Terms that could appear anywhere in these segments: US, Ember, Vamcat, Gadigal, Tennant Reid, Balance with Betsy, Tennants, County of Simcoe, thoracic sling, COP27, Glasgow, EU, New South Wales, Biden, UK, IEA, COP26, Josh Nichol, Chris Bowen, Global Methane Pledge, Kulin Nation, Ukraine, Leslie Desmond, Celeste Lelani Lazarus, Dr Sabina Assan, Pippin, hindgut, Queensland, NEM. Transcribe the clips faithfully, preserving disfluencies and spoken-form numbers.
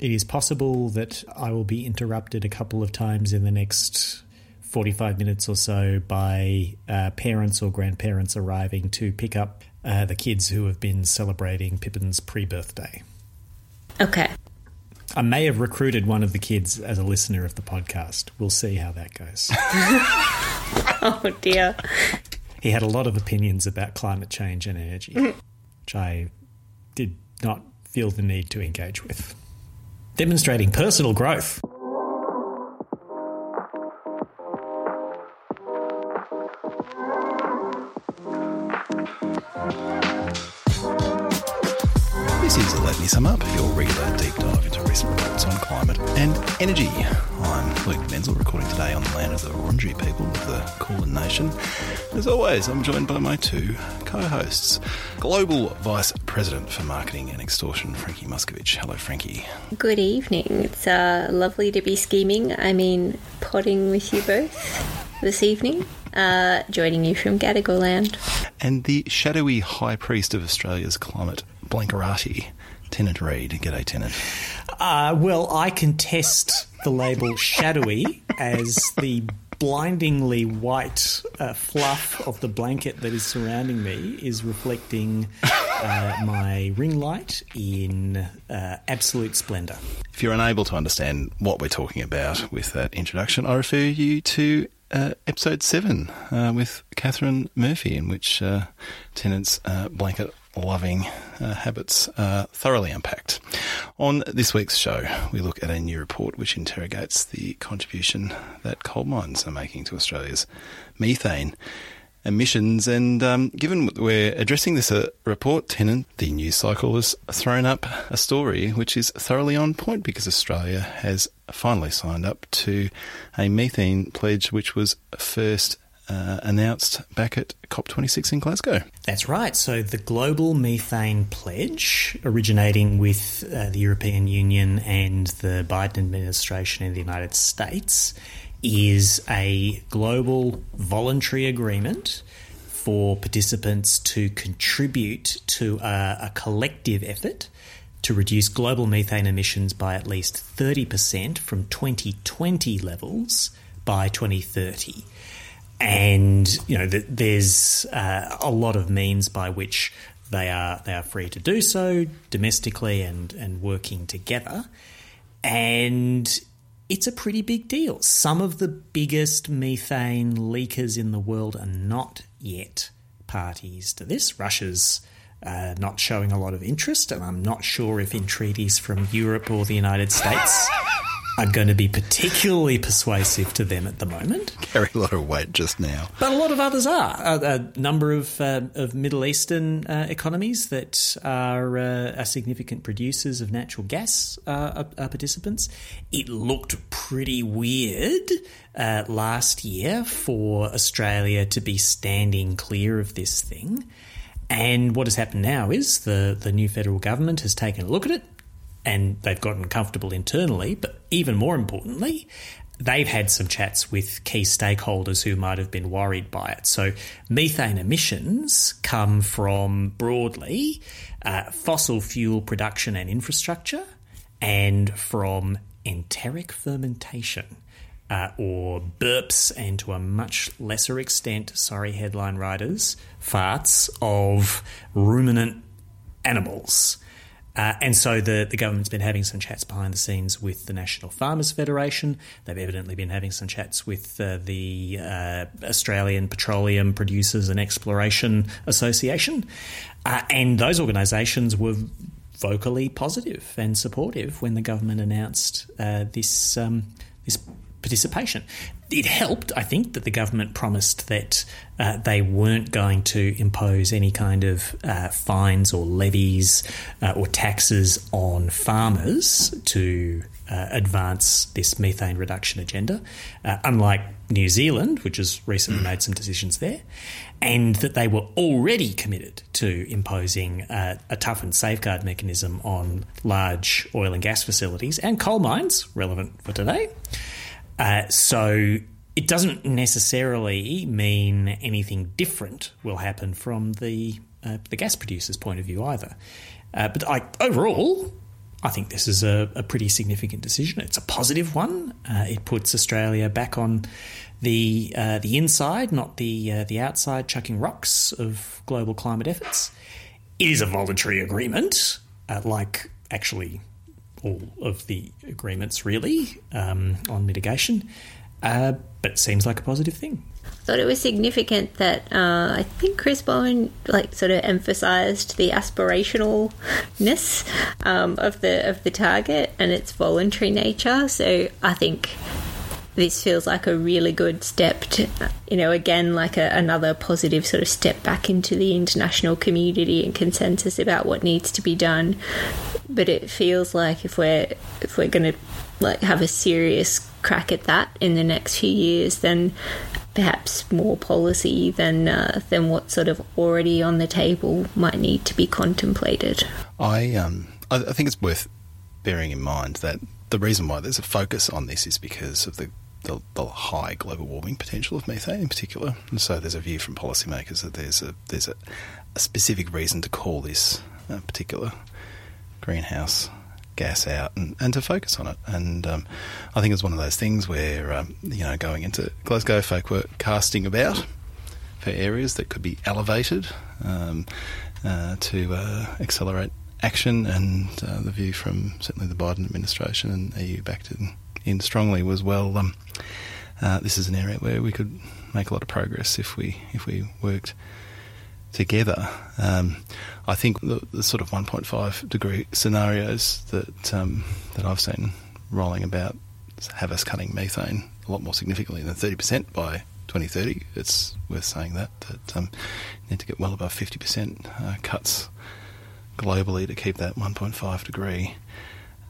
It is possible that I will be interrupted a couple of times in the next forty-five minutes or so by uh, parents or grandparents arriving to pick up uh, the kids who have been celebrating Pippin's pre-birthday. Okay. I may have recruited one of the kids as a listener of the podcast. We'll see how that goes. Oh, dear. He had a lot of opinions about climate change and energy, which I did not feel the need to engage with. Demonstrating personal growth. This is a Let Me Sum Up, your regular deep dive into recent reports on climate and energy. I'm Luke Menzel, recording today on the land of the Wurundjeri people of the Kulin Nation. As always, I'm joined by my two co-hosts. Global Vice President for Marketing and Extortion, Frankie Muscovich. Hello, Frankie. Good evening. It's uh, lovely to be scheming, I mean potting with you both this evening. Uh, joining you from Gadigal land. And the shadowy high priest of Australia's climate blankerati, Tennant Reid. G'day, Tennant. Uh, well, I contest the label shadowy as the blindingly white uh, fluff of the blanket that is surrounding me is reflecting uh, my ring light in uh, absolute splendour. If you're unable to understand what we're talking about with that introduction, I refer you to Uh, episode seven uh, with Catherine Murphy, in which uh, Tennant's uh, blanket-loving uh, habits are thoroughly unpacked. On this week's show, we look at a new report which interrogates the contribution that coal mines are making to Australia's methane emissions. And um, given we're addressing this uh, report, Tennant, the news cycle has thrown up a story which is thoroughly on point, because Australia has finally signed up to a methane pledge which was first uh, announced back at C O P twenty-six in Glasgow. That's right. So the Global Methane Pledge, originating with uh, the European Union and the Biden administration in the United States, is a global voluntary agreement for participants to contribute to a, a collective effort to reduce global methane emissions by at least thirty percent from twenty twenty levels by twenty thirty. And, you know, th- there's uh, a lot of means by which they are they are free to do so domestically and, and working together. And it's a pretty big deal. Some of the biggest methane leakers in the world are not yet parties to this. Russia's uh, not showing a lot of interest, and I'm not sure if entreaties from Europe or the United States are going to be particularly persuasive to them at the moment. Carry a lot of weight just now. But a lot of others are. A, a number of uh, of Middle Eastern uh, economies that are, uh, are significant producers of natural gas uh, are, are participants. It looked pretty weird uh, last year for Australia to be standing clear of this thing. And what has happened now is the, the new federal government has taken a look at it, and they've gotten comfortable internally, but even more importantly, they've had some chats with key stakeholders who might have been worried by it. So methane emissions come from, broadly, uh, fossil fuel production and infrastructure, and from enteric fermentation, uh, or burps, and to a much lesser extent, sorry headline writers, farts of ruminant animals. Uh, and so the, the government's been having some chats behind the scenes with the National Farmers Federation. They've evidently been having some chats with uh, the uh, Australian Petroleum Producers and Exploration Association. Uh, and those organisations were vocally positive and supportive when the government announced uh, this um, this participation. It helped, I think, that the government promised that uh, they weren't going to impose any kind of uh, fines or levies uh, or taxes on farmers to uh, advance this methane reduction agenda, uh, unlike New Zealand, which has recently made some decisions there, and that they were already committed to imposing uh, a toughened safeguard mechanism on large oil and gas facilities and coal mines, relevant for today. Uh, so it doesn't necessarily mean anything different will happen from the uh, the gas producers' point of view either. Uh, but I, overall, I think this is a, a pretty significant decision. It's a positive one. Uh, it puts Australia back on the uh, the inside, not the uh, the outside, chucking rocks of global climate efforts. It is a voluntary agreement, uh, like actually all of the agreements really um, on mitigation, uh, but seems like a positive thing. I thought it was significant that uh, I think Chris Bowen like sort of emphasised the aspirationalness um, of the of the target and its voluntary nature. So I think this feels like a really good step to, you know, again like a, another positive sort of step back into the international community and consensus about what needs to be done. But it feels like if we're if we're going to like have a serious crack at that in the next few years, then perhaps more policy than uh, than what's sort of already on the table might need to be contemplated. I um I think it's worth bearing in mind that the reason why there's a focus on this is because of the, the, the high global warming potential of methane in particular. And so there's a view from policymakers that there's a there's a, a specific reason to call this uh, particular greenhouse gas out and, and to focus on it. And um, I think it's one of those things where, um, you know, going into Glasgow, folk were casting about for areas that could be elevated um, uh, to uh, accelerate action. And uh, the view from certainly the Biden administration and E U backed in, in strongly was, well, um, uh, this is an area where we could make a lot of progress if we if we worked together. Um, I think the, the sort of one point five degree scenarios that um, that I've seen rolling about have us cutting methane a lot more significantly than thirty percent by twenty thirty. It's worth saying that, that um, you need to get well above fifty percent uh, cuts globally to keep that one point five degree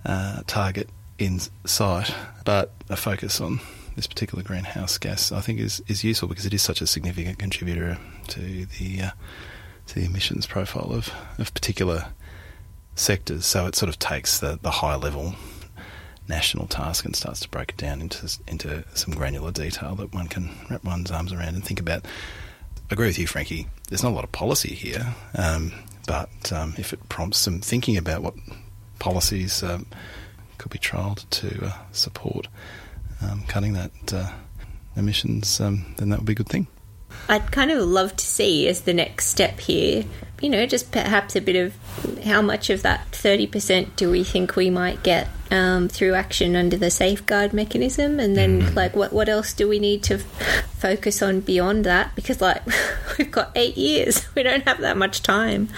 uh, target in sight. But a focus on this particular greenhouse gas, I think, is, is useful because it is such a significant contributor to the uh, to the emissions profile of, of particular sectors. So it sort of takes the, the high level national task and starts to break it down into into some granular detail that one can wrap one's arms around and think about. I agree with you, Frankie. There's not a lot of policy here, um, but um, if it prompts some thinking about what policies um, could be trialled to uh, support Um, cutting that uh, emissions, um, then that would be a good thing. I'd kind of love to see as the next step here, you know, just perhaps a bit of how much of that thirty percent do we think we might get um, through action under the safeguard mechanism, and then mm. like what what else do we need to f- focus on beyond that? Because like we've got eight years, we don't have that much time,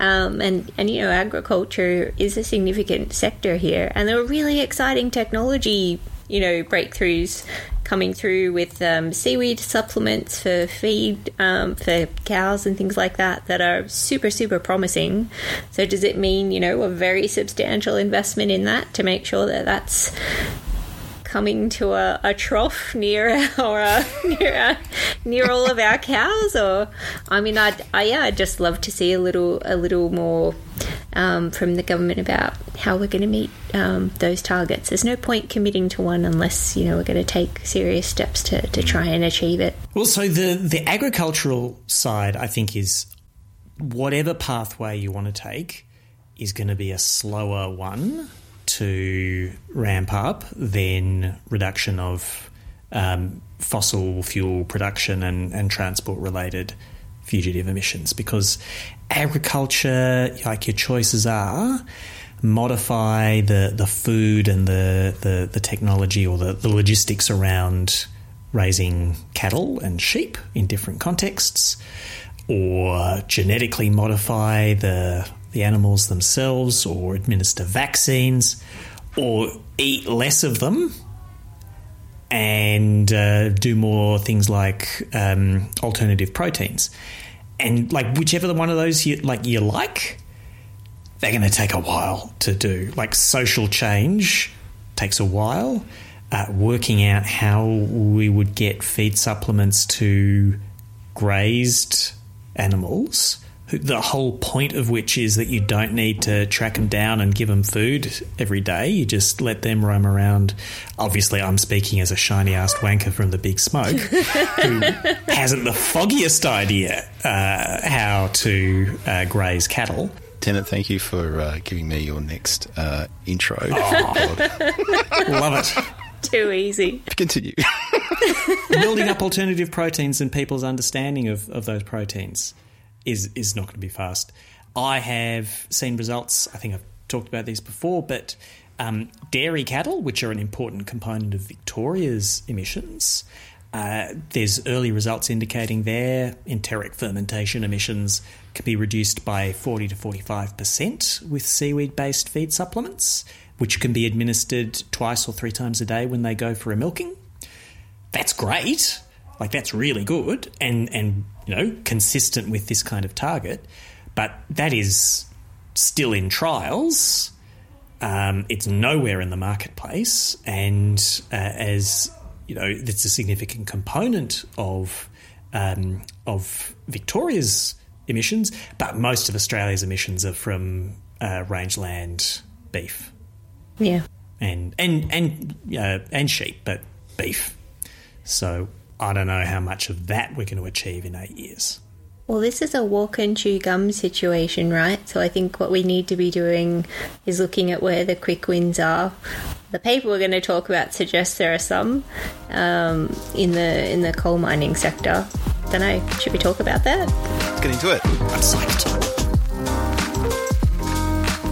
um, and and you know agriculture is a significant sector here, and there are really exciting technology, you know, breakthroughs coming through with um, seaweed supplements for feed um, for cows and things like that that are super, super promising. So does it mean, you know, a very substantial investment in that to make sure that that's coming to a, a trough near our, uh, near, our, near all of our cows? Or I mean, I'd, I yeah, I'd just love to see a little, a little more Um, from the government about how we're going to meet um, those targets. There's no point committing to one unless, you know, we're going to take serious steps to, to try and achieve it. Well, so the, the agricultural side, I think, is whatever pathway you want to take is going to be a slower one to ramp up than reduction of um, fossil fuel production and, and transport-related fugitive emissions, because agriculture, like, your choices are modify the, the food and the, the, the technology or the, the logistics around raising cattle and sheep in different contexts, or genetically modify the the animals themselves, or administer vaccines, or eat less of them and uh, do more things like um, alternative proteins. And, like, whichever one of those you like, you like, they're going to take a while to do. Like, social change takes a while. Uh, working out how we would get feed supplements to grazed animals, the whole point of which is that you don't need to track them down and give them food every day. You just let them roam around. Obviously, I'm speaking as a shiny-assed wanker from the Big Smoke who hasn't the foggiest idea uh, how to uh, graze cattle. Tennant, thank you for uh, giving me your next uh, intro. Oh, God. Love it. Too easy. Continue. Building up alternative proteins and people's understanding of, of those proteins is is not going to be fast. I have seen results, I think I've talked about these before, but um, dairy cattle, which are an important component of Victoria's emissions, uh, there's early results indicating their enteric fermentation emissions can be reduced by forty to forty-five percent with seaweed-based feed supplements, which can be administered twice or three times a day when they go for a milking. That's great. Like, that's really good and, and you know, consistent with this kind of target. But that is still in trials. Um, it's nowhere in the marketplace. And uh, as, you know, it's a significant component of um, of Victoria's emissions, but most of Australia's emissions are from uh, rangeland beef. Yeah, and and and uh, and sheep, but beef. So I don't know how much of that we're going to achieve in eight years. Well, this is a walk and chew gum situation, right? So I think what we need to be doing is looking at where the quick wins are. The paper we're going to talk about suggests there are some um, in the in the coal mining sector. I don't know. Should we talk about that? Let's get into it. That's like time.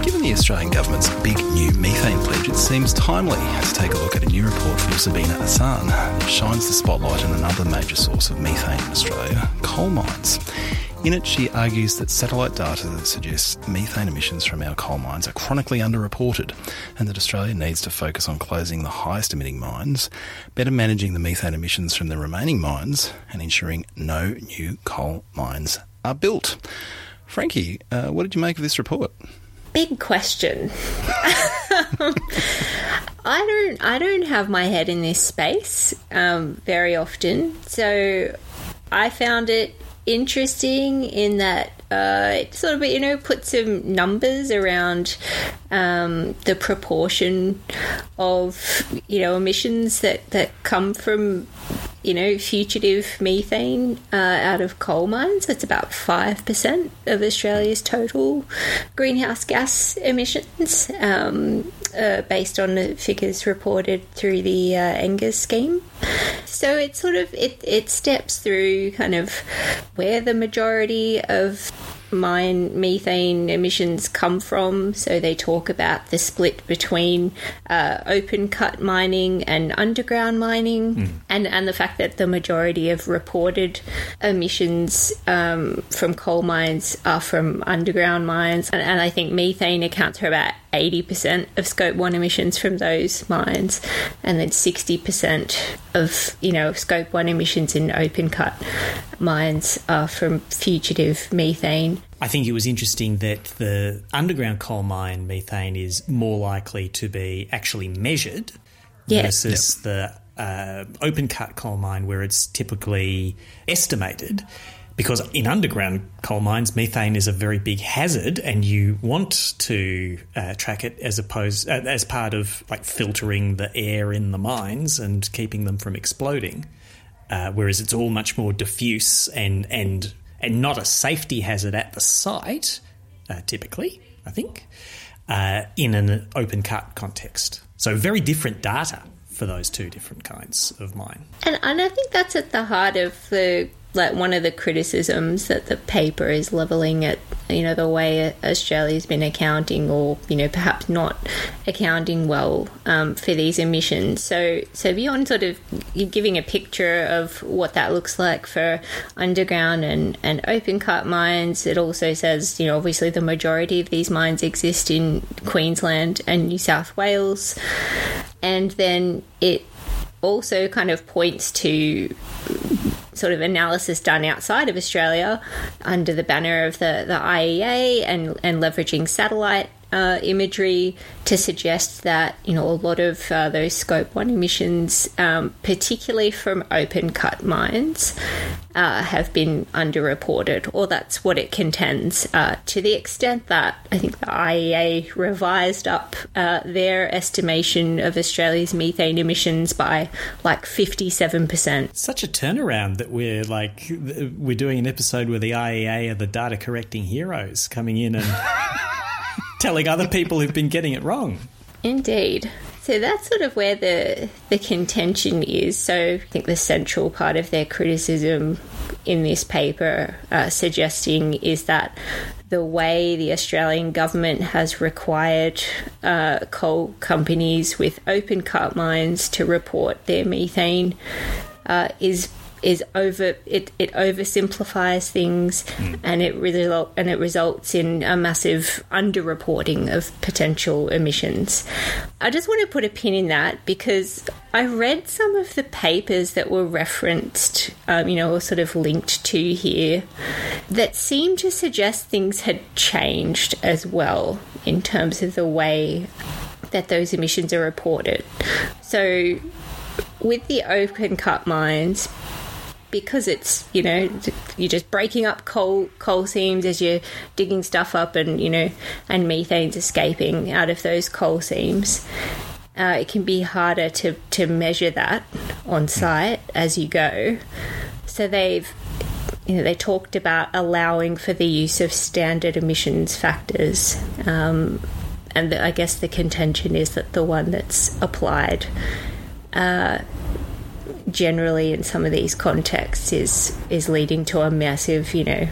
Given the Australian Government's big new methane pledge, it seems timely to take a look at a new report from Sabina Assan that shines the spotlight on another major source of methane in Australia, coal mines. In it, she argues that satellite data that suggests methane emissions from our coal mines are chronically underreported and that Australia needs to focus on closing the highest emitting mines, better managing the methane emissions from the remaining mines and ensuring no new coal mines are built. Frankie, uh, what did you make of this report? Big question. I don't I don't have my head in this space um, very often. So I found it interesting in that uh, it sort of, you know, put some numbers around um, the proportion of, you know, emissions that, that come from, you know, fugitive methane uh, out of coal mines. That's about five percent of Australia's total greenhouse gas emissions um, uh, based on the figures reported through the uh, N G E R scheme. So it sort of, it, it steps through kind of where the majority of mine methane emissions come from. So they talk about the split between uh, open cut mining and underground mining mm. and, and the fact that the majority of reported emissions um, from coal mines are from underground mines. And, and I think methane accounts for about eighty percent of Scope one emissions from those mines and then sixty percent of, you know, Scope one emissions in open cut mines are from fugitive methane. I think it was interesting that the underground coal mine methane is more likely to be actually measured yeah. versus yep. the uh, open cut coal mine where it's typically estimated. Because in underground coal mines, methane is a very big hazard, and you want to uh, track it as opposed uh, as part of like filtering the air in the mines and keeping them from exploding. Uh, whereas it's all much more diffuse and and and not a safety hazard at the site, uh, typically, I think, uh, in an open cut context. So very different data for those two different kinds of mine. And and I think that's at the heart of the. Like one of the criticisms that the paper is levelling at, you know, the way Australia's been accounting or, you know, perhaps not accounting well um, for these emissions. So so beyond sort of giving a picture of what that looks like for underground and, and open cut mines, it also says, you know, obviously the majority of these mines exist in Queensland and New South Wales. And then it also kind of points to sort of analysis done outside of Australia under the banner of the, the I E A and, and leveraging satellite uh, imagery to suggest that, you know, a lot of uh, those Scope one emissions, um, particularly from open-cut mines, uh, have been underreported, or that's what it contends, uh, to the extent that I think the I E A revised up uh, their estimation of Australia's methane emissions by like fifty-seven percent. Such a turnaround that we're like, we're doing an episode where the I E A are the data correcting heroes coming in and telling other people who've been getting it wrong. Indeed. So that's sort of where the the contention is. So I think the central part of their criticism in this paper uh, suggesting is that the way the Australian government has required uh, coal companies with open cut mines to report their methane uh, is is over it, it oversimplifies things, and it result and it results in a massive underreporting of potential emissions. I just want to put a pin in that because I read some of the papers that were referenced, um, you know, or sort of linked to here, that seemed to suggest things had changed as well in terms of the way that those emissions are reported. So with the open cut mines, because it's, you know, you're just breaking up coal coal seams as you're digging stuff up, and, you know, and methane's escaping out of those coal seams. Uh, it can be harder to, to measure that on site as you go. So they've, you know, they talked about allowing for the use of standard emissions factors. Um, and the, I guess the contention is that the one that's applied uh generally in some of these contexts is is leading to a massive, you know,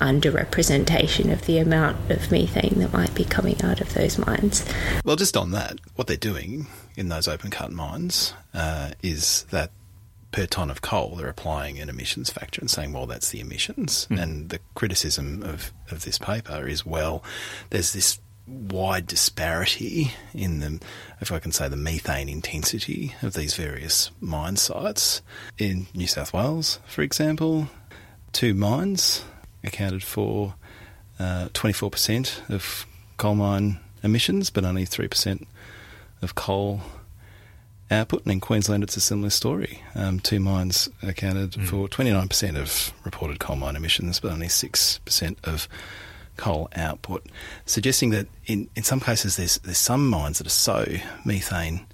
underrepresentation of the amount of methane that might be coming out of those mines. Well, just on that, what they're doing in those open-cut mines uh, is that per tonne of coal they're applying an emissions factor and saying, well, that's the emissions. Mm. And the criticism of, of this paper is, well, there's this wide disparity in the, if I can say, the methane intensity of these various mine sites. In New South Wales, for example, two mines accounted for uh, twenty-four percent of coal mine emissions, but only three percent of coal output. And in Queensland, it's a similar story. Um, two mines accounted mm. for twenty-nine percent of reported coal mine emissions, but only six percent of coal output, suggesting that in, in some cases there's there's some mines that are so methane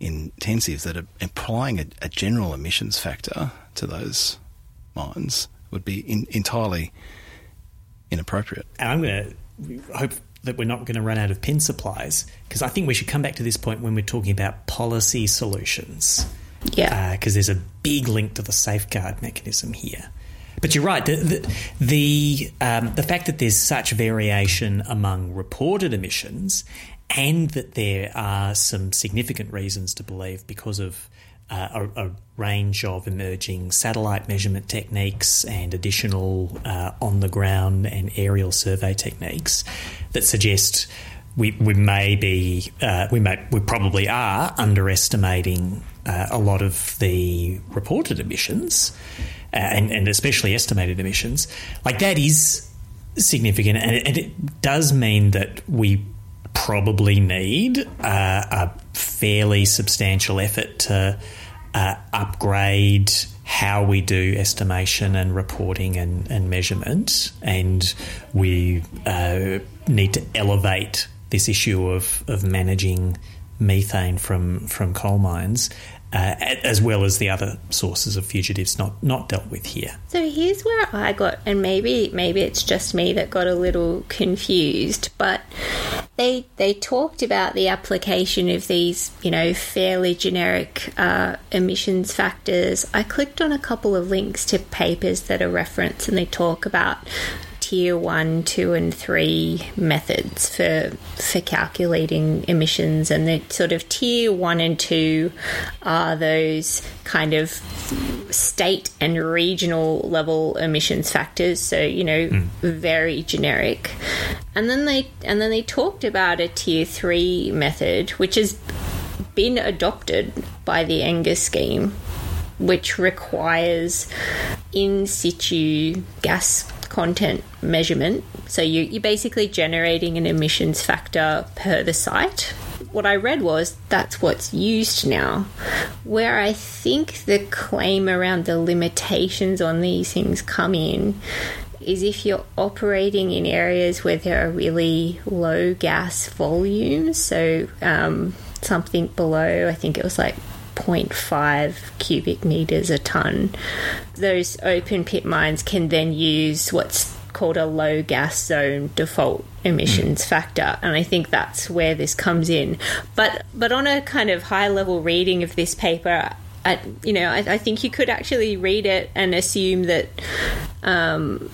intensive that applying a, a general emissions factor to those mines would be in, entirely inappropriate. And I'm going to hope that we're not going to run out of pin supplies, because I think we should come back to this point when we're talking about policy solutions. Yeah. Because uh, there's a big link to the safeguard mechanism here. But you're right, the the the, um, the fact that there's such variation among reported emissions, and that there are some significant reasons to believe, because of uh, a, a range of emerging satellite measurement techniques and additional uh, on-the-ground and aerial survey techniques, that suggest we we may be uh, we may we probably are underestimating uh, a lot of the reported emissions. Uh, and, and especially estimated emissions, like that is significant, and it, and it does mean that we probably need uh, a fairly substantial effort to uh, upgrade how we do estimation and reporting and, and measurement, and we uh, need to elevate this issue of, of managing methane from, from coal mines, Uh, as well as the other sources of fugitives not, not dealt with here. So here's where I got, and maybe maybe it's just me that got a little confused, but they they talked about the application of these, you know, fairly generic uh, emissions factors. I clicked on a couple of links to papers that are referenced, and they talk about tier one, two and three methods for for calculating emissions, and the sort of tier one and two are those kind of state and regional level emissions factors, so, you know, mm. very generic. And then they and then they talked about a tier three method, which has been adopted by the N G E R scheme, which requires in situ gas content measurement. So you, you're basically generating an emissions factor per the site. What I read was that's what's used now, where I think the claim around the limitations on these things come in is if you're operating in areas where there are really low gas volumes, so um, something below, I think it was like zero point five cubic meters a ton, those open pit mines can then use what's called a low gas zone default emissions factor, and I think that's where this comes in. But but on a kind of high level reading of this paper, I, you know, I, I think you could actually read it and assume that um,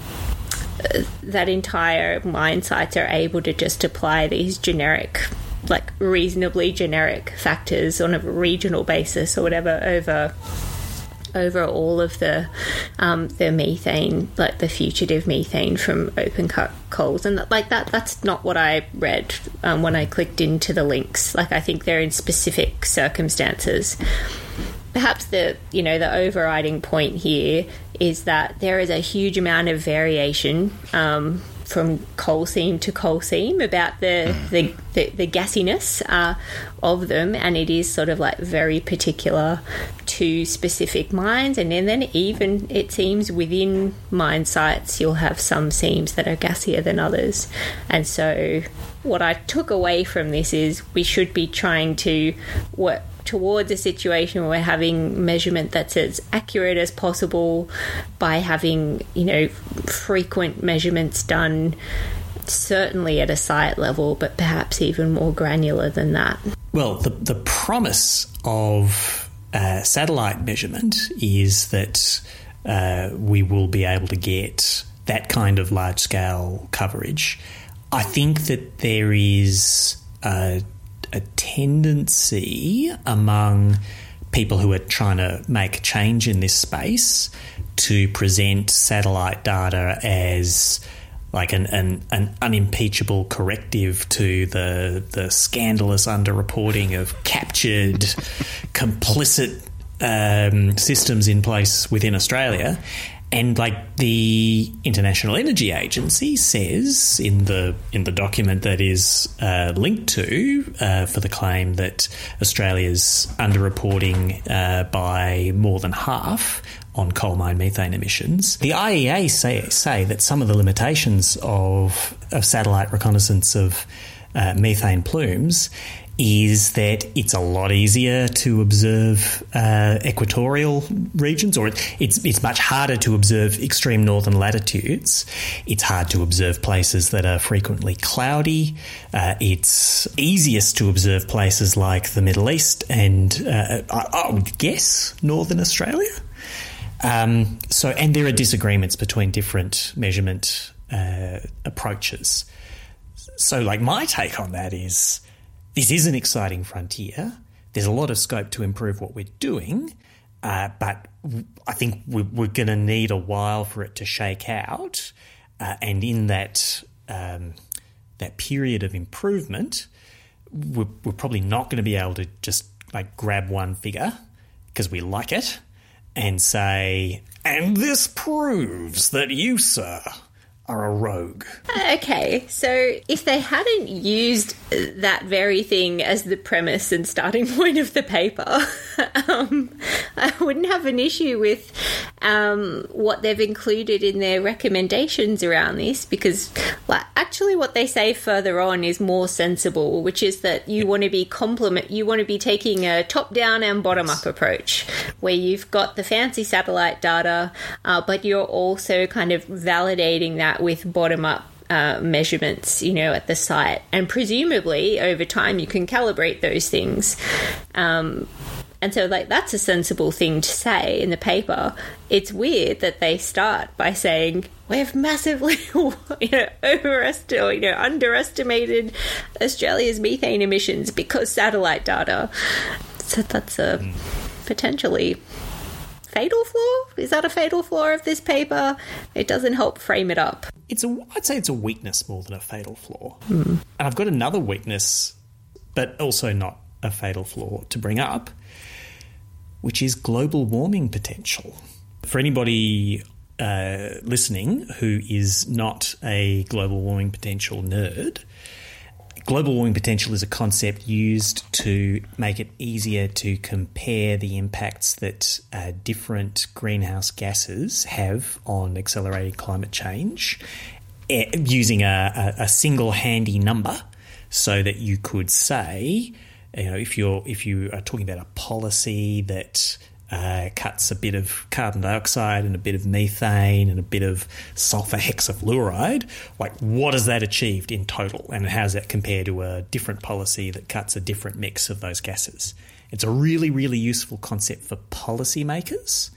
that entire mine sites are able to just apply these generic, like reasonably generic factors on a regional basis or whatever over. over all of the um, the methane, like the fugitive methane from open cut coals. And that, like that, that's not what I read um, when I clicked into the links. Like I think they're in specific circumstances. Perhaps the, you know, the overriding point here is that there is a huge amount of variation um, from coal seam to coal seam about the, the, the, the gassiness uh, of them, and it is sort of like very particular to specific mines. And then, then even it seems within mine sites you'll have some seams that are gassier than others. And so what I took away from this is we should be trying to work towards a situation where we're having measurement that's as accurate as possible by having, you know, frequent measurements done, certainly at a site level, but perhaps even more granular than that. Well, the, the promise of uh, satellite measurement is that uh, we will be able to get that kind of large-scale coverage. I think that there is a a tendency among people who are trying to make change in this space to present satellite data as like an, an, an unimpeachable corrective to the the scandalous underreporting of captured, complicit um, systems in place within Australia. And like the International Energy Agency says in the in the document that is uh, linked to uh, for the claim that Australia's underreporting uh, by more than half on coal mine methane emissions, the I E A say say that some of the limitations of of satellite reconnaissance of uh, methane plumes is that it's a lot easier to observe uh, equatorial regions, or it, it's it's much harder to observe extreme northern latitudes. It's hard to observe places that are frequently cloudy. Uh, it's easiest to observe places like the Middle East and uh, I, I would guess northern Australia. Um, so, and there are disagreements between different measurement uh, approaches. So, like my take on that is, this is an exciting frontier. There's a lot of scope to improve what we're doing, uh, but I think we're, we're going to need a while for it to shake out. Uh, and in that um, that period of improvement, we're, we're probably not going to be able to just like grab one figure because we like it and say, and this proves that you, sir, are a rogue. Okay, so if they hadn't used that very thing as the premise and starting point of the paper, um, I wouldn't have an issue with um, what they've included in their recommendations around this, because like, actually what they say further on is more sensible, which is that you want to be complement, you want to be taking a top-down and bottom-up approach where you've got the fancy satellite data, uh, but you're also kind of validating that with bottom-up uh, measurements, you know, at the site. And presumably, over time, you can calibrate those things. Um, and so, like, that's a sensible thing to say in the paper. It's weird that they start by saying, we've massively, you know, overestimated, you know, underestimated Australia's methane emissions because satellite data. So that's a potentially fatal flaw? Is that a fatal flaw of this paper? It doesn't help frame it up. It's a, I'd say it's a weakness more than a fatal flaw. Mm. And I've got another weakness, but also not a fatal flaw to bring up, which is global warming potential. For anybody uh, listening who is not a global warming potential nerd, global warming potential is a concept used to make it easier to compare the impacts that uh, different greenhouse gases have on accelerating climate change using a, a, a single handy number, so that you could say, you know, if you're if you are talking about a policy that Uh, cuts a bit of carbon dioxide and a bit of methane and a bit of sulfur hexafluoride, like what has that achieved in total, and how does that compare to a different policy that cuts a different mix of those gases? It's a really, really useful concept for policymakers,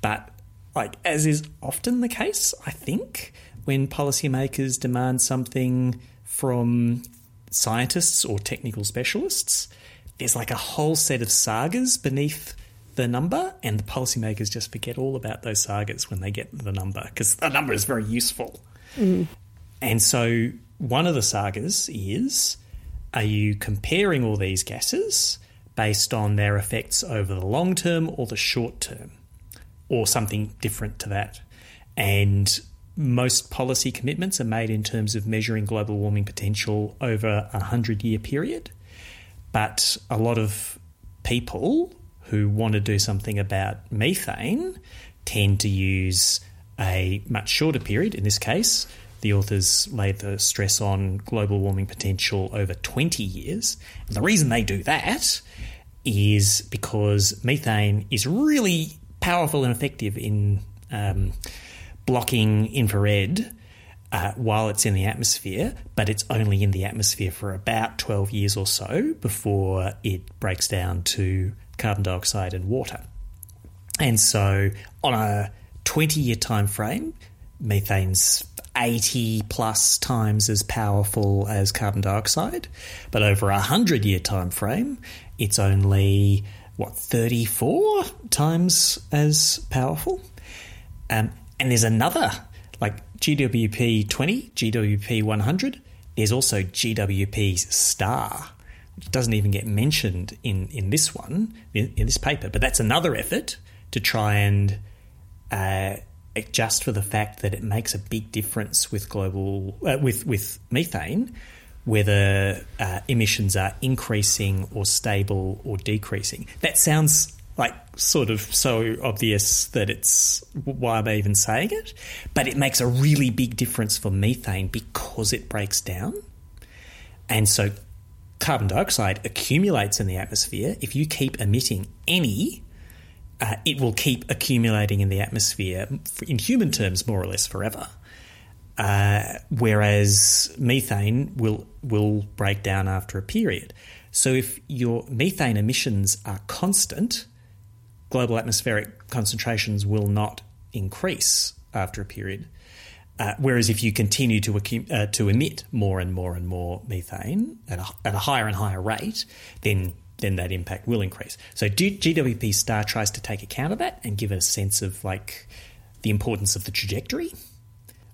but like as is often the case, I think, when policymakers demand something from scientists or technical specialists, there's like a whole set of sagas beneath the number, and the policymakers just forget all about those sagas when they get the number, because the number is very useful. Mm. And so one of the sagas is, are you comparing all these gases based on their effects over the long term or the short term or something different to that? And most policy commitments are made in terms of measuring global warming potential over a hundred-year period, but a lot of people who want to do something about methane tend to use a much shorter period. In this case, the authors lay the stress on global warming potential over twenty years. And the reason they do that is because methane is really powerful and effective in um, blocking infrared uh, while it's in the atmosphere, but it's only in the atmosphere for about twelve years or so before it breaks down to carbon dioxide and water. And so on a twenty-year time frame, methane's eighty plus times as powerful as carbon dioxide, but over a hundred-year time frame, it's only, what, thirty-four times as powerful? Um, and there's another, like G W P twenty, G W P one hundred, there's also G W P star, which doesn't even get mentioned in, in this one, in, in this paper. But that's another effort to try and uh, adjust for the fact that it makes a big difference with global uh, with with methane, whether uh, emissions are increasing or stable or decreasing. That sounds like sort of so obvious that it's why am I even saying it? But it makes a really big difference for methane because it breaks down. And so carbon dioxide accumulates in the atmosphere. If you keep emitting any, uh, it will keep accumulating in the atmosphere in human terms more or less forever, uh, whereas methane will will break down after a period. So if your methane emissions are constant, global atmospheric concentrations will not increase after a period. Uh, whereas if you continue to uh, to emit more and more and more methane at a, at a higher and higher rate, then then that impact will increase. So G W P star tries to take account of that and give a sense of like the importance of the trajectory.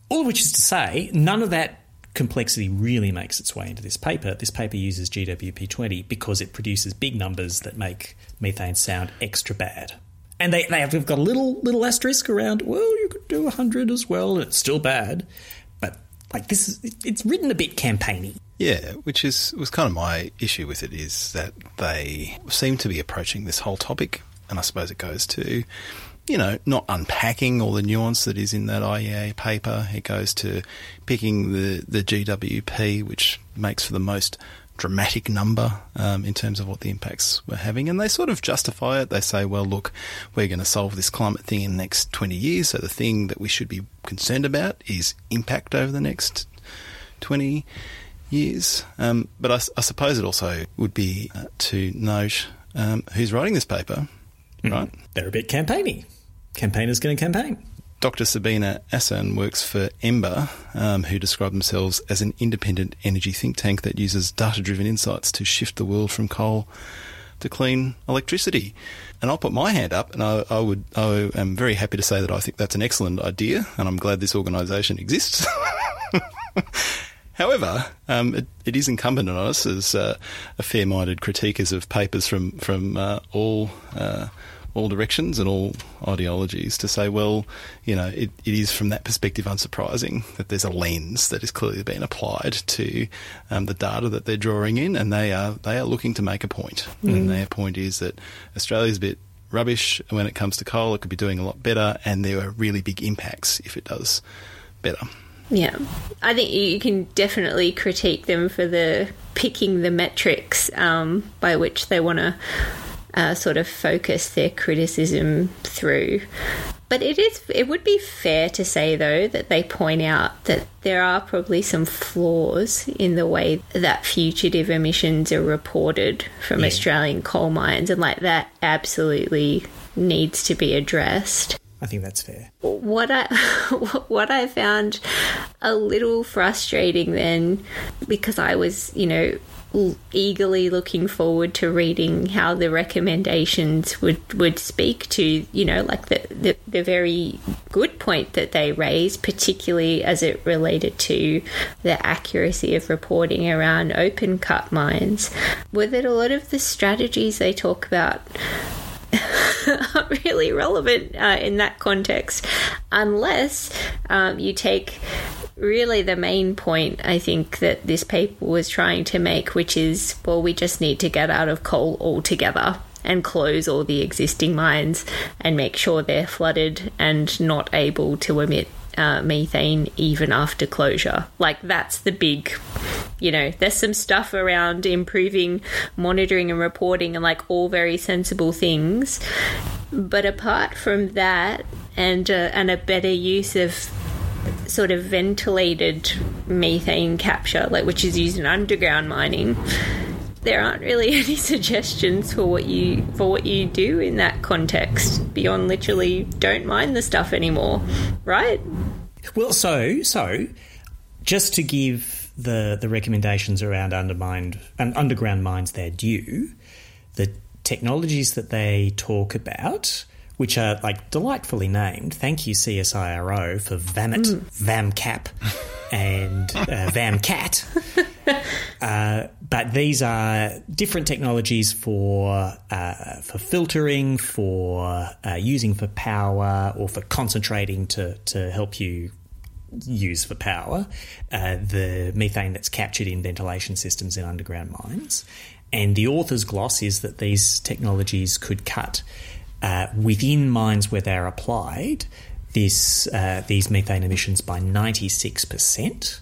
All of which is to say, none of that complexity really makes its way into this paper. This paper uses G W P twenty because it produces big numbers that make methane sound extra bad. And they, they have, they've got a little little asterisk around, well, you could do a hundred as well, and it's still bad. But like this is, it's written a bit campaigny. Yeah, which is was kind of my issue with it, is that they seem to be approaching this whole topic, and I suppose it goes to, you know, not unpacking all the nuance that is in that I E A paper. It goes to picking the, the G W P, which makes for the most dramatic number um, in terms of what the impacts we're having, and they sort of justify it. They say, well, look, we're going to solve this climate thing in the next twenty years, so the thing that we should be concerned about is impact over the next twenty years. Um, but I, I suppose it also would be uh, to note um, who's writing this paper, mm. right? They're a bit campaigny. Campaigners going to campaign. Doctor Sabina Assan works for Ember, um, who describe themselves as an independent energy think tank that uses data-driven insights to shift the world from coal to clean electricity. And I'll put my hand up, and I, I would, I am very happy to say that I think that's an excellent idea, and I'm glad this organisation exists. However, um, it, it is incumbent on us as uh, a fair-minded critiquers of papers from, from uh, all... Uh, all directions and all ideologies to say, well, you know, it, it is from that perspective unsurprising that there's a lens that has clearly been applied to um, the data that they're drawing in, and they are they are looking to make a point. Mm. And their point is that Australia's a bit rubbish when it comes to coal. It could be doing a lot better, and there are really big impacts if it does better. Yeah, I think you can definitely critique them for the picking the metrics um, by which they want to uh, sort of focus their criticism through. But it is it would be fair to say, though, that they point out that there are probably some flaws in the way that fugitive emissions are reported from yeah. Australian coal mines, and like that absolutely needs to be addressed. I think that's fair. What I what I found a little frustrating then, because I was, you know, eagerly looking forward to reading how the recommendations would, would speak to, you know, like the, the, the very good point that they raised, particularly as it related to the accuracy of reporting around open cut mines, were that a lot of the strategies they talk about aren't really relevant uh, in that context, unless um, you take really the main point, I think, that this paper was trying to make, which is, well, we just need to get out of coal altogether and close all the existing mines and make sure they're flooded and not able to emit Uh, methane even after closure. Like, that's the big, you know, there's some stuff around improving monitoring and reporting and like all very sensible things, but apart from that and uh, and a better use of sort of ventilated methane capture, like which is used in underground mining, there aren't really any suggestions for what you for what you do in that context beyond literally don't mine the stuff anymore, right? Well, so so just to give the the recommendations around undermined and underground mines their due, the technologies that they talk about, which are like delightfully named. Thank you, C S I R O, for Vamit, mm. Vamcap, and uh, Vamcat. uh, but these are different technologies for uh, for filtering, for uh, using for power, or for concentrating to to help you use for power uh, the methane that's captured in ventilation systems in underground mines. And the author's gloss is that these technologies could cut, Uh, within mines where they're applied, this uh, these methane emissions by ninety-six percent,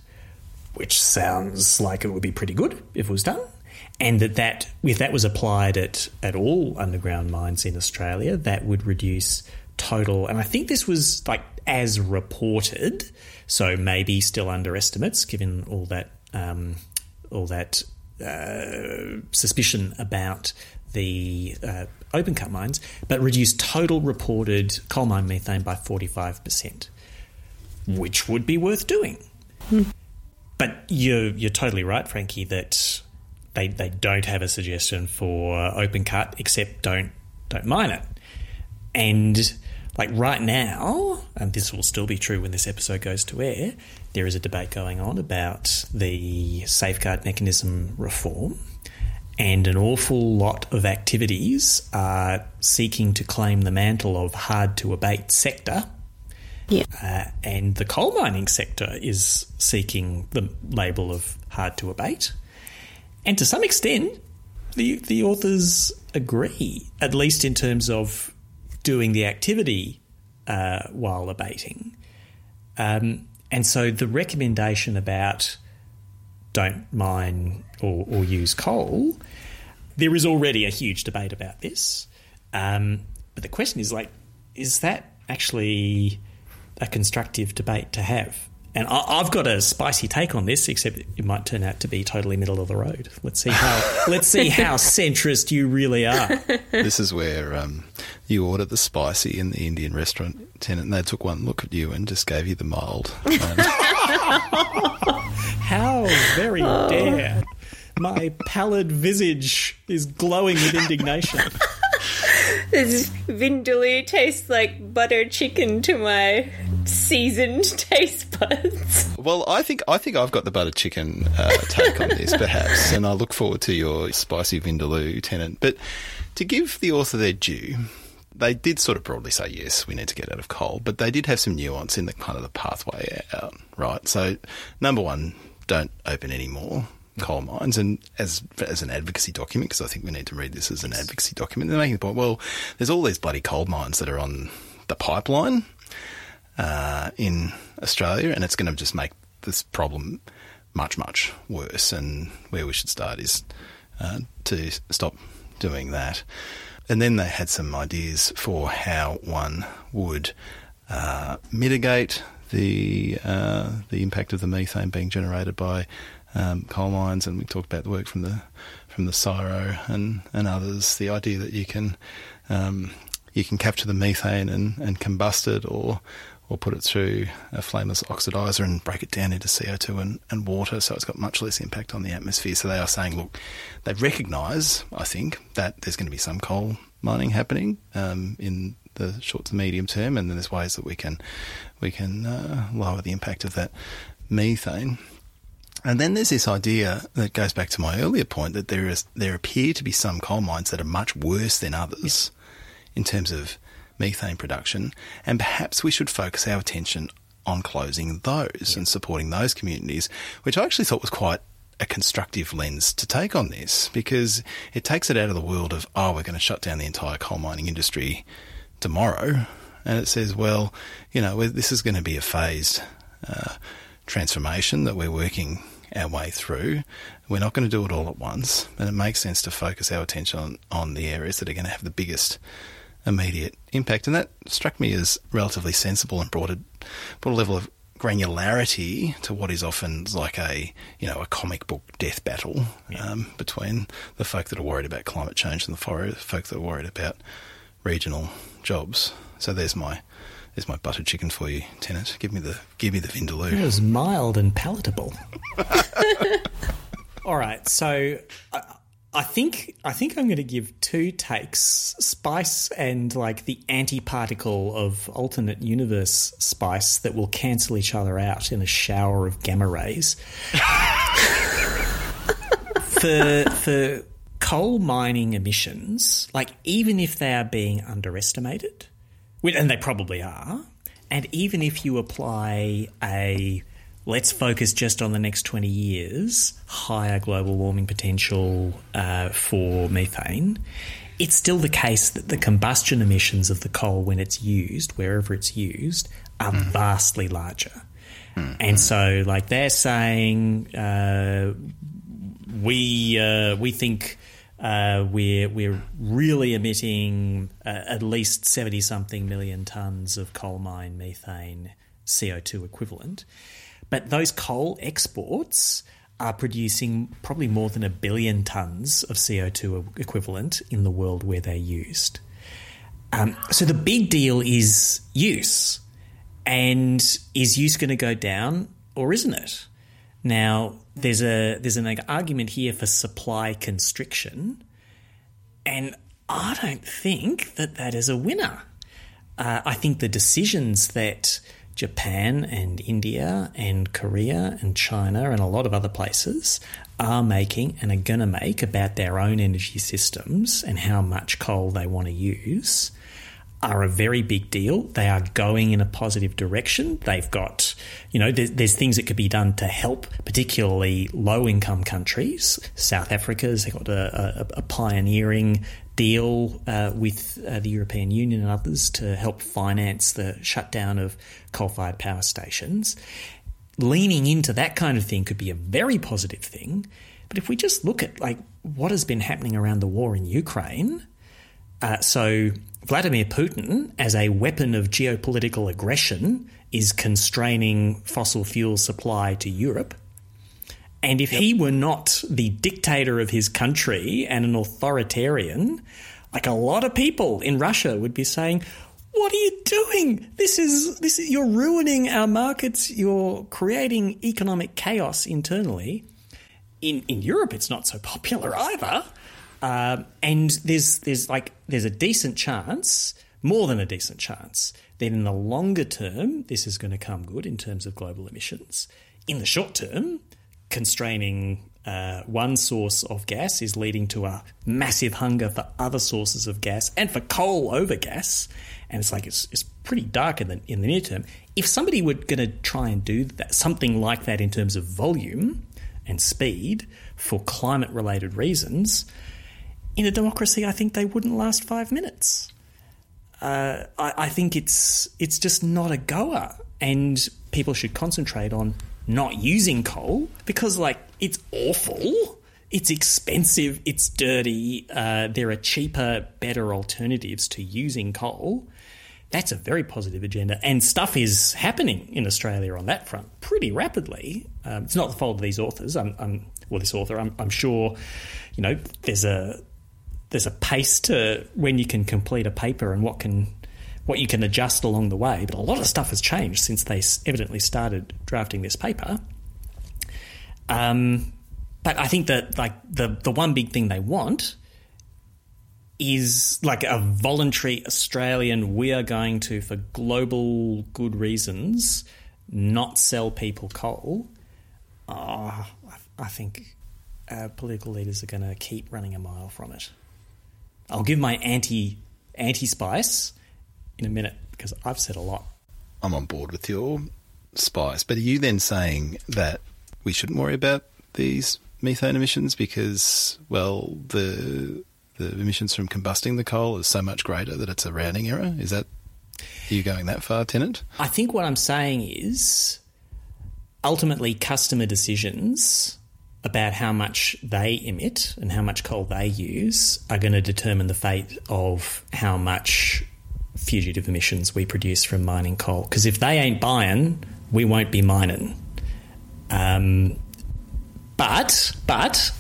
which sounds like it would be pretty good if it was done, and that, that if that was applied at, at all underground mines in Australia, that would reduce total, and I think this was like as reported, so maybe still underestimates given all that um, all that uh, suspicion about the uh, open cut mines, but reduce total reported coal mine methane by forty-five percent, which would be worth doing. Hmm. But you're, you're totally right, Frankie, that they they don't have a suggestion for open cut except don't don't mine it. And like right now, and this will still be true when this episode goes to air, there is a debate going on about the safeguard mechanism reform. And an awful lot of activities are seeking to claim the mantle of hard-to-abate sector. Yeah. Uh, and the coal mining sector is seeking the label of hard-to-abate. And to some extent, the, the authors agree, at least in terms of doing the activity uh, while abating. Um, and so the recommendation about don't mine or, or use coal, there is already a huge debate about this. Um, but the question is, like, is that actually a constructive debate to have? And I, I've got a spicy take on this, except it might turn out to be totally middle of the road. Let's see how let's see how centrist you really are. This is where um, you order the spicy in the Indian restaurant, Tennant, and they took one look at you and just gave you the mild. How very oh. dare. My pallid visage is glowing with indignation. This vindaloo tastes like butter chicken to my seasoned taste buds. Well, I think I think I've got the butter chicken uh, take on this, perhaps, and I look forward to your spicy vindaloo, Tennant. But to give the author their due, They did sort of broadly say, yes, we need to get out of coal, but they did have some nuance in the kind of the pathway out, right? So number one, don't open any more coal mines, and as as an advocacy document, because I think we need to read this as an advocacy document, they're making the point, well, there's all these bloody coal mines that are on the pipeline uh, in Australia, and it's going to just make this problem much, much worse, and where we should start is uh, to stop doing that. And then they had some ideas for how one would uh, mitigate the uh, the impact of the methane being generated by Um, coal mines, and we talked about the work from the from the C S I R O and, and others. The idea that you can um, you can capture the methane and, and combust it, or or put it through a flameless oxidizer and break it down into C O two and, and water, so it's got much less impact on the atmosphere. So they are saying, look, they recognise, I think, that there's going to be some coal mining happening um, in the short to medium term, and then there's ways that we can we can uh, lower the impact of that methane. And then there's this idea that goes back to my earlier point that there is there appear to be some coal mines that are much worse than others yeah. in terms of methane production, and perhaps we should focus our attention on closing those yeah. and supporting those communities, which I actually thought was quite a constructive lens to take on this, because it takes it out of the world of, oh, we're going to shut down the entire coal mining industry tomorrow, and it says, well, you know, this is going to be a phased uh transformation that we're working our way through. We're not going to do it all at once, and it makes sense to focus our attention on, on the areas that are going to have the biggest immediate impact. And that struck me as relatively sensible and brought a, brought a level of granularity to what is often like a, you know, a comic book death battle yeah. um, between the folk that are worried about climate change and the folk that are worried about regional jobs. So there's my There's my buttered chicken for you, Tennant. Give me the give me the vindaloo. It was mild and palatable. All right, so I, I think I think I'm going to give two takes: spice and like the anti-particle of alternate universe spice that will cancel each other out in a shower of gamma rays. for for coal mining emissions, like even if they are being underestimated. And they probably are. And even if you apply a let's focus just on the next twenty years, higher global warming potential uh, for methane, it's still the case that the combustion emissions of the coal when it's used, wherever it's used, are mm. vastly larger. Mm-hmm. And so, like, they're saying uh, we uh, we think... Uh, we're we're really emitting uh, at least seventy-something million tonnes of coal mine methane C O two equivalent. But those coal exports are producing probably more than a billion tonnes of C O two equivalent in the world where they're used. Um, so the big deal is use. And is use going to go down or isn't it? Now, there's a there's an argument here for supply constriction, and I don't think that that is a winner. Uh, I think the decisions that Japan and India and Korea and China and a lot of other places are making and are going to make about their own energy systems and how much coal they want to use are a very big deal. They are going in a positive direction. They've got, you know, there's, there's things that could be done to help, particularly low-income countries. South Africa's got a, a, a pioneering deal uh, with uh, the European Union and others to help finance the shutdown of coal-fired power stations. Leaning into that kind of thing could be a very positive thing. But if we just look at, like, what has been happening around the war in Ukraine, uh, so... Vladimir Putin, as a weapon of geopolitical aggression, is constraining fossil fuel supply to Europe. And if yep. he were not the dictator of his country and an authoritarian, like a lot of people in Russia would be saying, what are you doing? This is this is, you're ruining our markets. You're creating economic chaos internally. In, in Europe, it's not so popular either. Uh, and there's there's like there's a decent chance, more than a decent chance, that in the longer term this is going to come good in terms of global emissions. In the short term, constraining uh, one source of gas is leading to a massive hunger for other sources of gas and for coal over gas. And it's like it's, it's pretty dark in the in the near term. If somebody were going to try and do that, something like that in terms of volume and speed for climate-related reasons, in a democracy, I think they wouldn't last five minutes. Uh, I, I think it's it's just not a goer, and people should concentrate on not using coal because, like, it's awful, it's expensive, it's dirty. Uh, there are cheaper, better alternatives to using coal. That's a very positive agenda, and stuff is happening in Australia on that front pretty rapidly. Um, it's not the fault of these authors. I'm, I'm well, this author. I'm, I'm sure, you know, there's a there's a pace to when you can complete a paper and what can what you can adjust along the way. But a lot of stuff has changed since they evidently started drafting this paper. Um, but I think that like the the one big thing they want is like a voluntary Australian, we are going to, for global good reasons, not sell people coal. Oh, I think our political leaders are going to keep running a mile from it. I'll give my anti, anti-spice in a minute because I've said a lot. I'm on board with your spice. But are you then saying that we shouldn't worry about these methane emissions because, well, the... the emissions from combusting the coal is so much greater that it's a rounding error? Is that, are you going that far, Tennant? I think what I'm saying is ultimately customer decisions about how much they emit and how much coal they use are going to determine the fate of how much fugitive emissions we produce from mining coal. Because if they ain't buying, we won't be mining. Um, but, but...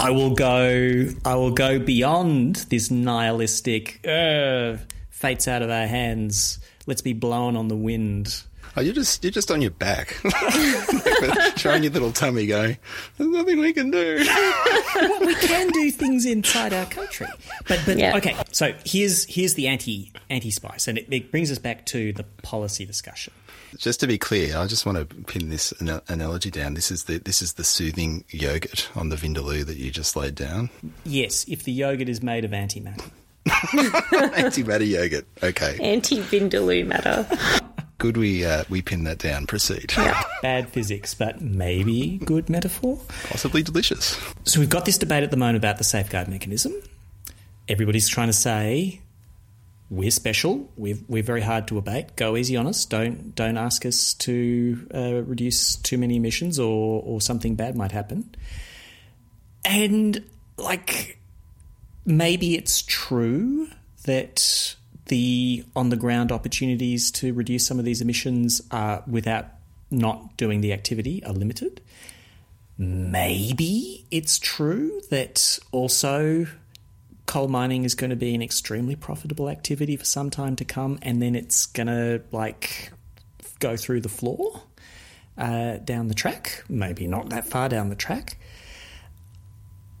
I will go. I will go beyond this nihilistic. Uh, fate's out of our hands. Let's be blown on the wind. Oh, you're just you're just on your back, showing your little tummy, going, "There's nothing we can do." Well, we can do things inside our country, but but yeah. Okay. So here's here's the anti anti spice, and it, it brings us back to the policy discussion. Just to be clear, I just want to pin this an- analogy down. This is the this is the soothing yogurt on the vindaloo that you just laid down. Yes, if the yogurt is made of antimatter. Antimatter yogurt. Okay. Anti-vindaloo matter. Good, we uh, we pin that down. Proceed. Bad physics, but maybe good metaphor. Possibly delicious. So we've got this debate at the moment about the safeguard mechanism. Everybody's trying to say, we're special. We've, we're very hard to abate. Go easy on us. Don't don't ask us to uh, reduce too many emissions, or or something bad might happen. And like, maybe it's true that the on the ground opportunities to reduce some of these emissions are without not doing the activity are limited. Maybe it's true that also coal mining is going to be an extremely profitable activity for some time to come, and then it's going to, like, go through the floor uh, down the track, maybe not that far down the track.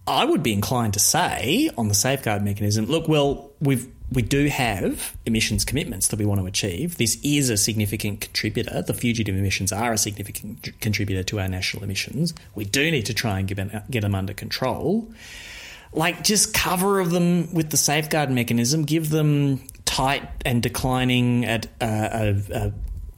I would be inclined to say on the safeguard mechanism, look, well, we've we do have emissions commitments that we want to achieve. This is a significant contributor. The fugitive emissions are a significant contributor to our national emissions. We do need to try and get them, get them under control. Like, just cover of them with the safeguard mechanism, give them tight and declining at uh, a,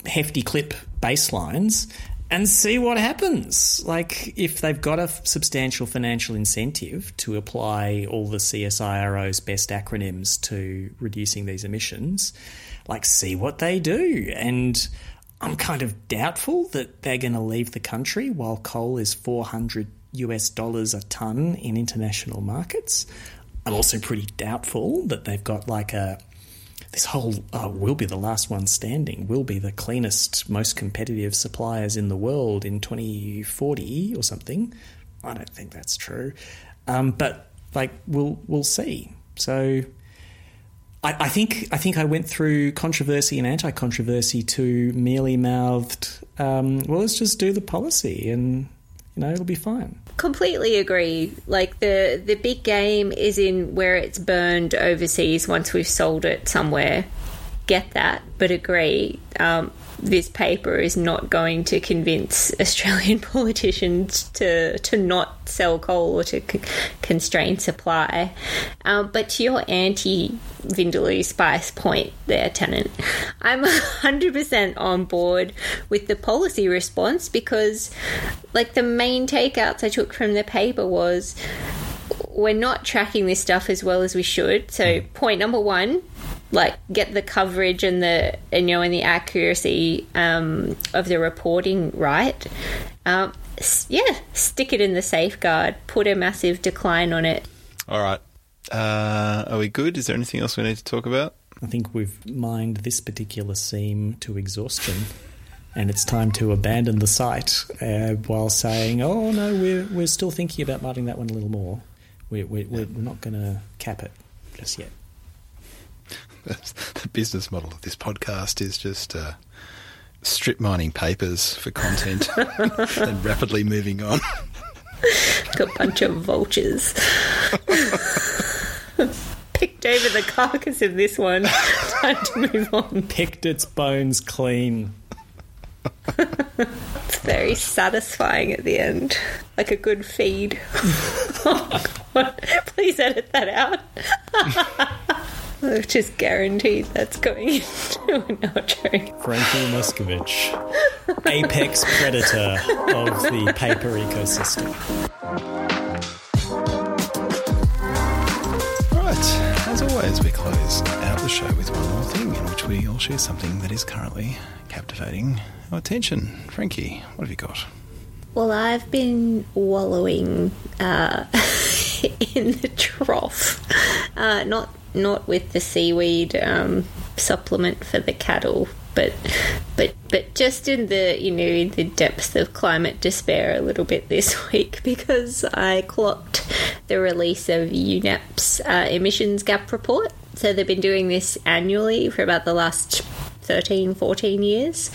a hefty clip baselines and see what happens. Like, if they've got a substantial financial incentive to apply all the C S I R O's best acronyms to reducing these emissions, like, see what they do. And I'm kind of doubtful that they're going to leave the country while coal is four hundred U S dollars a tonne in international markets. I'm also pretty doubtful that they've got like a this whole oh, we'll be the last one standing, we'll be the cleanest, most competitive suppliers in the world in twenty forty or something. I don't think that's true, um, but like we'll we'll see. So I, I think I think I went through controversy and anti-controversy to merely mouthed, um, well, let's just do the policy and, you know, it'll be fine. Completely agree. Like, the the big game is in where it's burned overseas once we've sold it somewhere. get that, but agree um, this paper is not going to convince Australian politicians to to not sell coal or to c- constrain supply. Um, but to your anti-Vindaloo Spice point there, Tennant, I'm one hundred percent on board with the policy response because, like, the main takeouts I took from the paper was we're not tracking this stuff as well as we should. So point number one, like, get the coverage and the and, you know, and the accuracy um, of the reporting right. Um, yeah, stick it in the safeguard. Put a massive decline on it. All right. Uh, are we good? Is there anything else we need to talk about? I think we've mined this particular seam to exhaustion. And it's time to abandon the site uh, while saying, oh, no, we're, we're still thinking about mining that one a little more. We're, we're, we're not going to cap it just yet. That's the business model of this podcast is just uh, strip mining papers for content and rapidly moving on. Got a bunch of vultures. Picked over the carcass of this one. Time to move on. Picked its bones clean. It's very satisfying at the end, like a good feed. Oh, God. Please edit that out. I've just guaranteed that's going into an outro. Frankie Muscovich, apex predator of the paper ecosystem. Right, as always, we close out the show with one more thing in which we all share something that is currently captivating our attention. Frankie, what have you got? Well, I've been wallowing uh, in the trough, uh, not Not with the seaweed um, supplement for the cattle, but but but just in the you know in the depths of climate despair a little bit this week, because I clocked the release of UNEP's uh, Emissions Gap Report. So they've been doing this annually for about the last thirteen, fourteen years,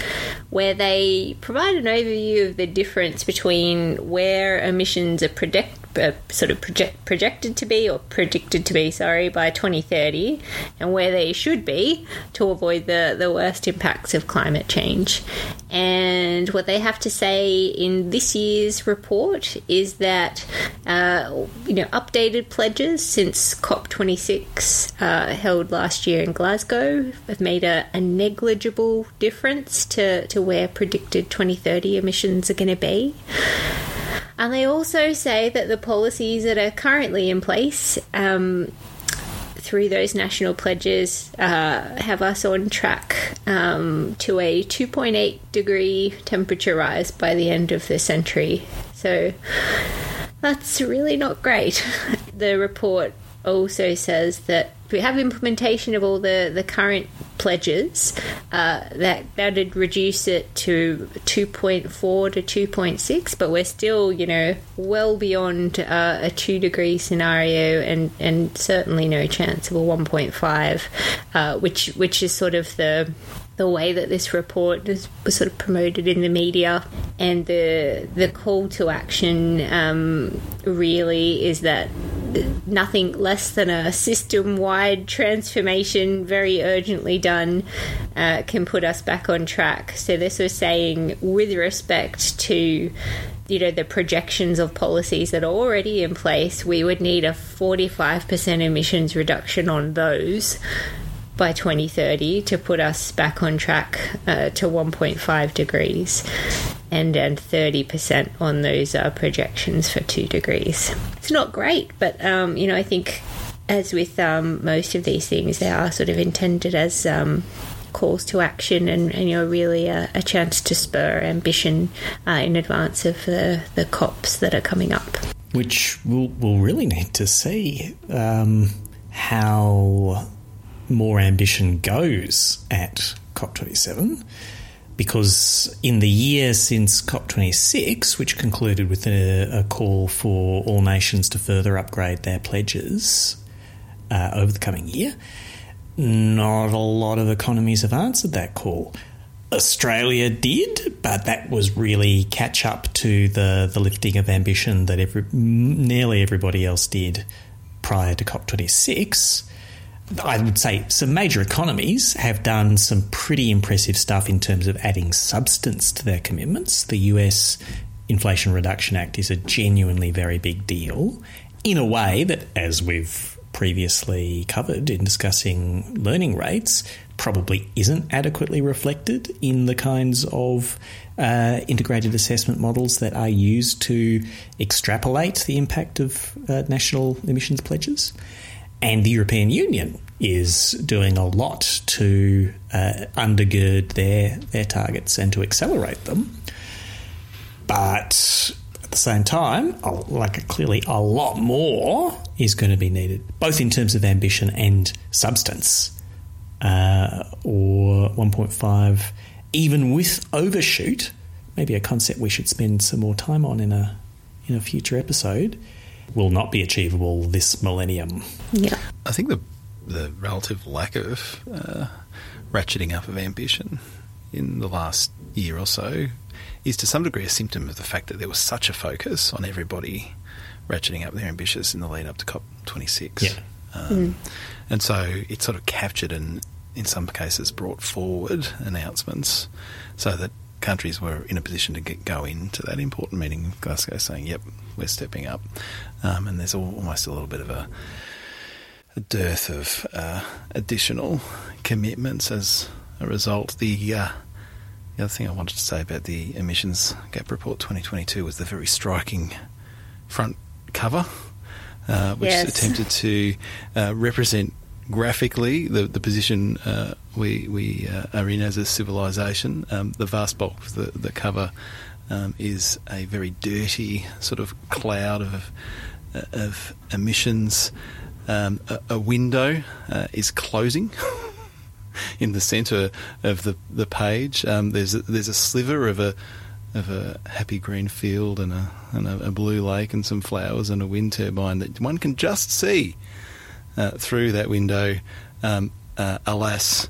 where they provide an overview of the difference between where emissions are predicted. Uh, sort of project, projected to be or predicted to be, sorry, by twenty thirty, and where they should be to avoid the, the worst impacts of climate change. And what they have to say in this year's report is that, uh, you know, updated pledges since COP twenty-six uh, held last year in Glasgow have made a, a negligible difference to, to where predicted twenty thirty emissions are going to be. And they also say that the policies that are currently in place um, through those national pledges uh, have us on track um, to a two point eight degree temperature rise by the end of the century. So that's really not great. The report also says that if we have implementation of all the, the current pledges, uh, that that'd reduce it to two point four to two point six, but we're still, you know, well beyond uh, a two degree scenario, and, and certainly no chance of a one point five, uh, which which is sort of the the way that this report is, was sort of promoted in the media. And the the call to action um, really is that nothing less than a system-wide transformation, very urgently done, uh, can put us back on track. So this was saying, with respect to, you know, the projections of policies that are already in place, we would need a forty-five percent emissions reduction on those by twenty thirty to put us back on track uh, to one point five degrees, and and thirty percent on those uh, projections for two degrees. It's not great, but, um, you know, I think as with um, most of these things, they are sort of intended as um, calls to action and, and you know, really a, a chance to spur ambition uh, in advance of the, the COPs that are coming up. Which we'll, we'll really need to see um, how more ambition goes at COP twenty-seven, because in the year since COP twenty-six, which concluded with a, a call for all nations to further upgrade their pledges uh, over the coming year, not a lot of economies have answered that call. Australia did, but that was really catch up to the, the lifting of ambition that every, nearly everybody else did prior to COP twenty-six. I would say some major economies have done some pretty impressive stuff in terms of adding substance to their commitments. The U S Inflation Reduction Act is a genuinely very big deal in a way that, as we've previously covered in discussing learning rates, probably isn't adequately reflected in the kinds of uh, integrated assessment models that are used to extrapolate the impact of uh, national emissions pledges. And the European Union is doing a lot to uh, undergird their, their targets and to accelerate them. But at the same time, like clearly a lot more is going to be needed, both in terms of ambition and substance. Uh, or one point five, even with overshoot, maybe a concept we should spend some more time on in a in a future episode, will not be achievable this millennium. Yeah, I think the the relative lack of uh, ratcheting up of ambition in the last year or so is to some degree a symptom of the fact that there was such a focus on everybody ratcheting up their ambitions in the lead up to COP twenty-six. Yeah. Um, mm. And so it sort of captured and, in some cases, brought forward announcements so that countries were in a position to get, go into that important meeting of Glasgow saying, yep, we're stepping up. Um, and there's almost a little bit of a, a dearth of uh, additional commitments as a result. The, uh, the other thing I wanted to say about the Emissions Gap Report twenty twenty-two was the very striking front cover, Uh, which yes. attempted to uh, represent graphically the, the position uh, we we uh, are in as a civilisation. Um, the vast bulk of the, the cover um, is a very dirty sort of cloud of of emissions. Um, a, a window uh, is closing in the centre of the the page. Um, there's a, there's a sliver of a. of a happy green field and a and a, a blue lake and some flowers and a wind turbine that one can just see uh, through that window. Um, uh, alas,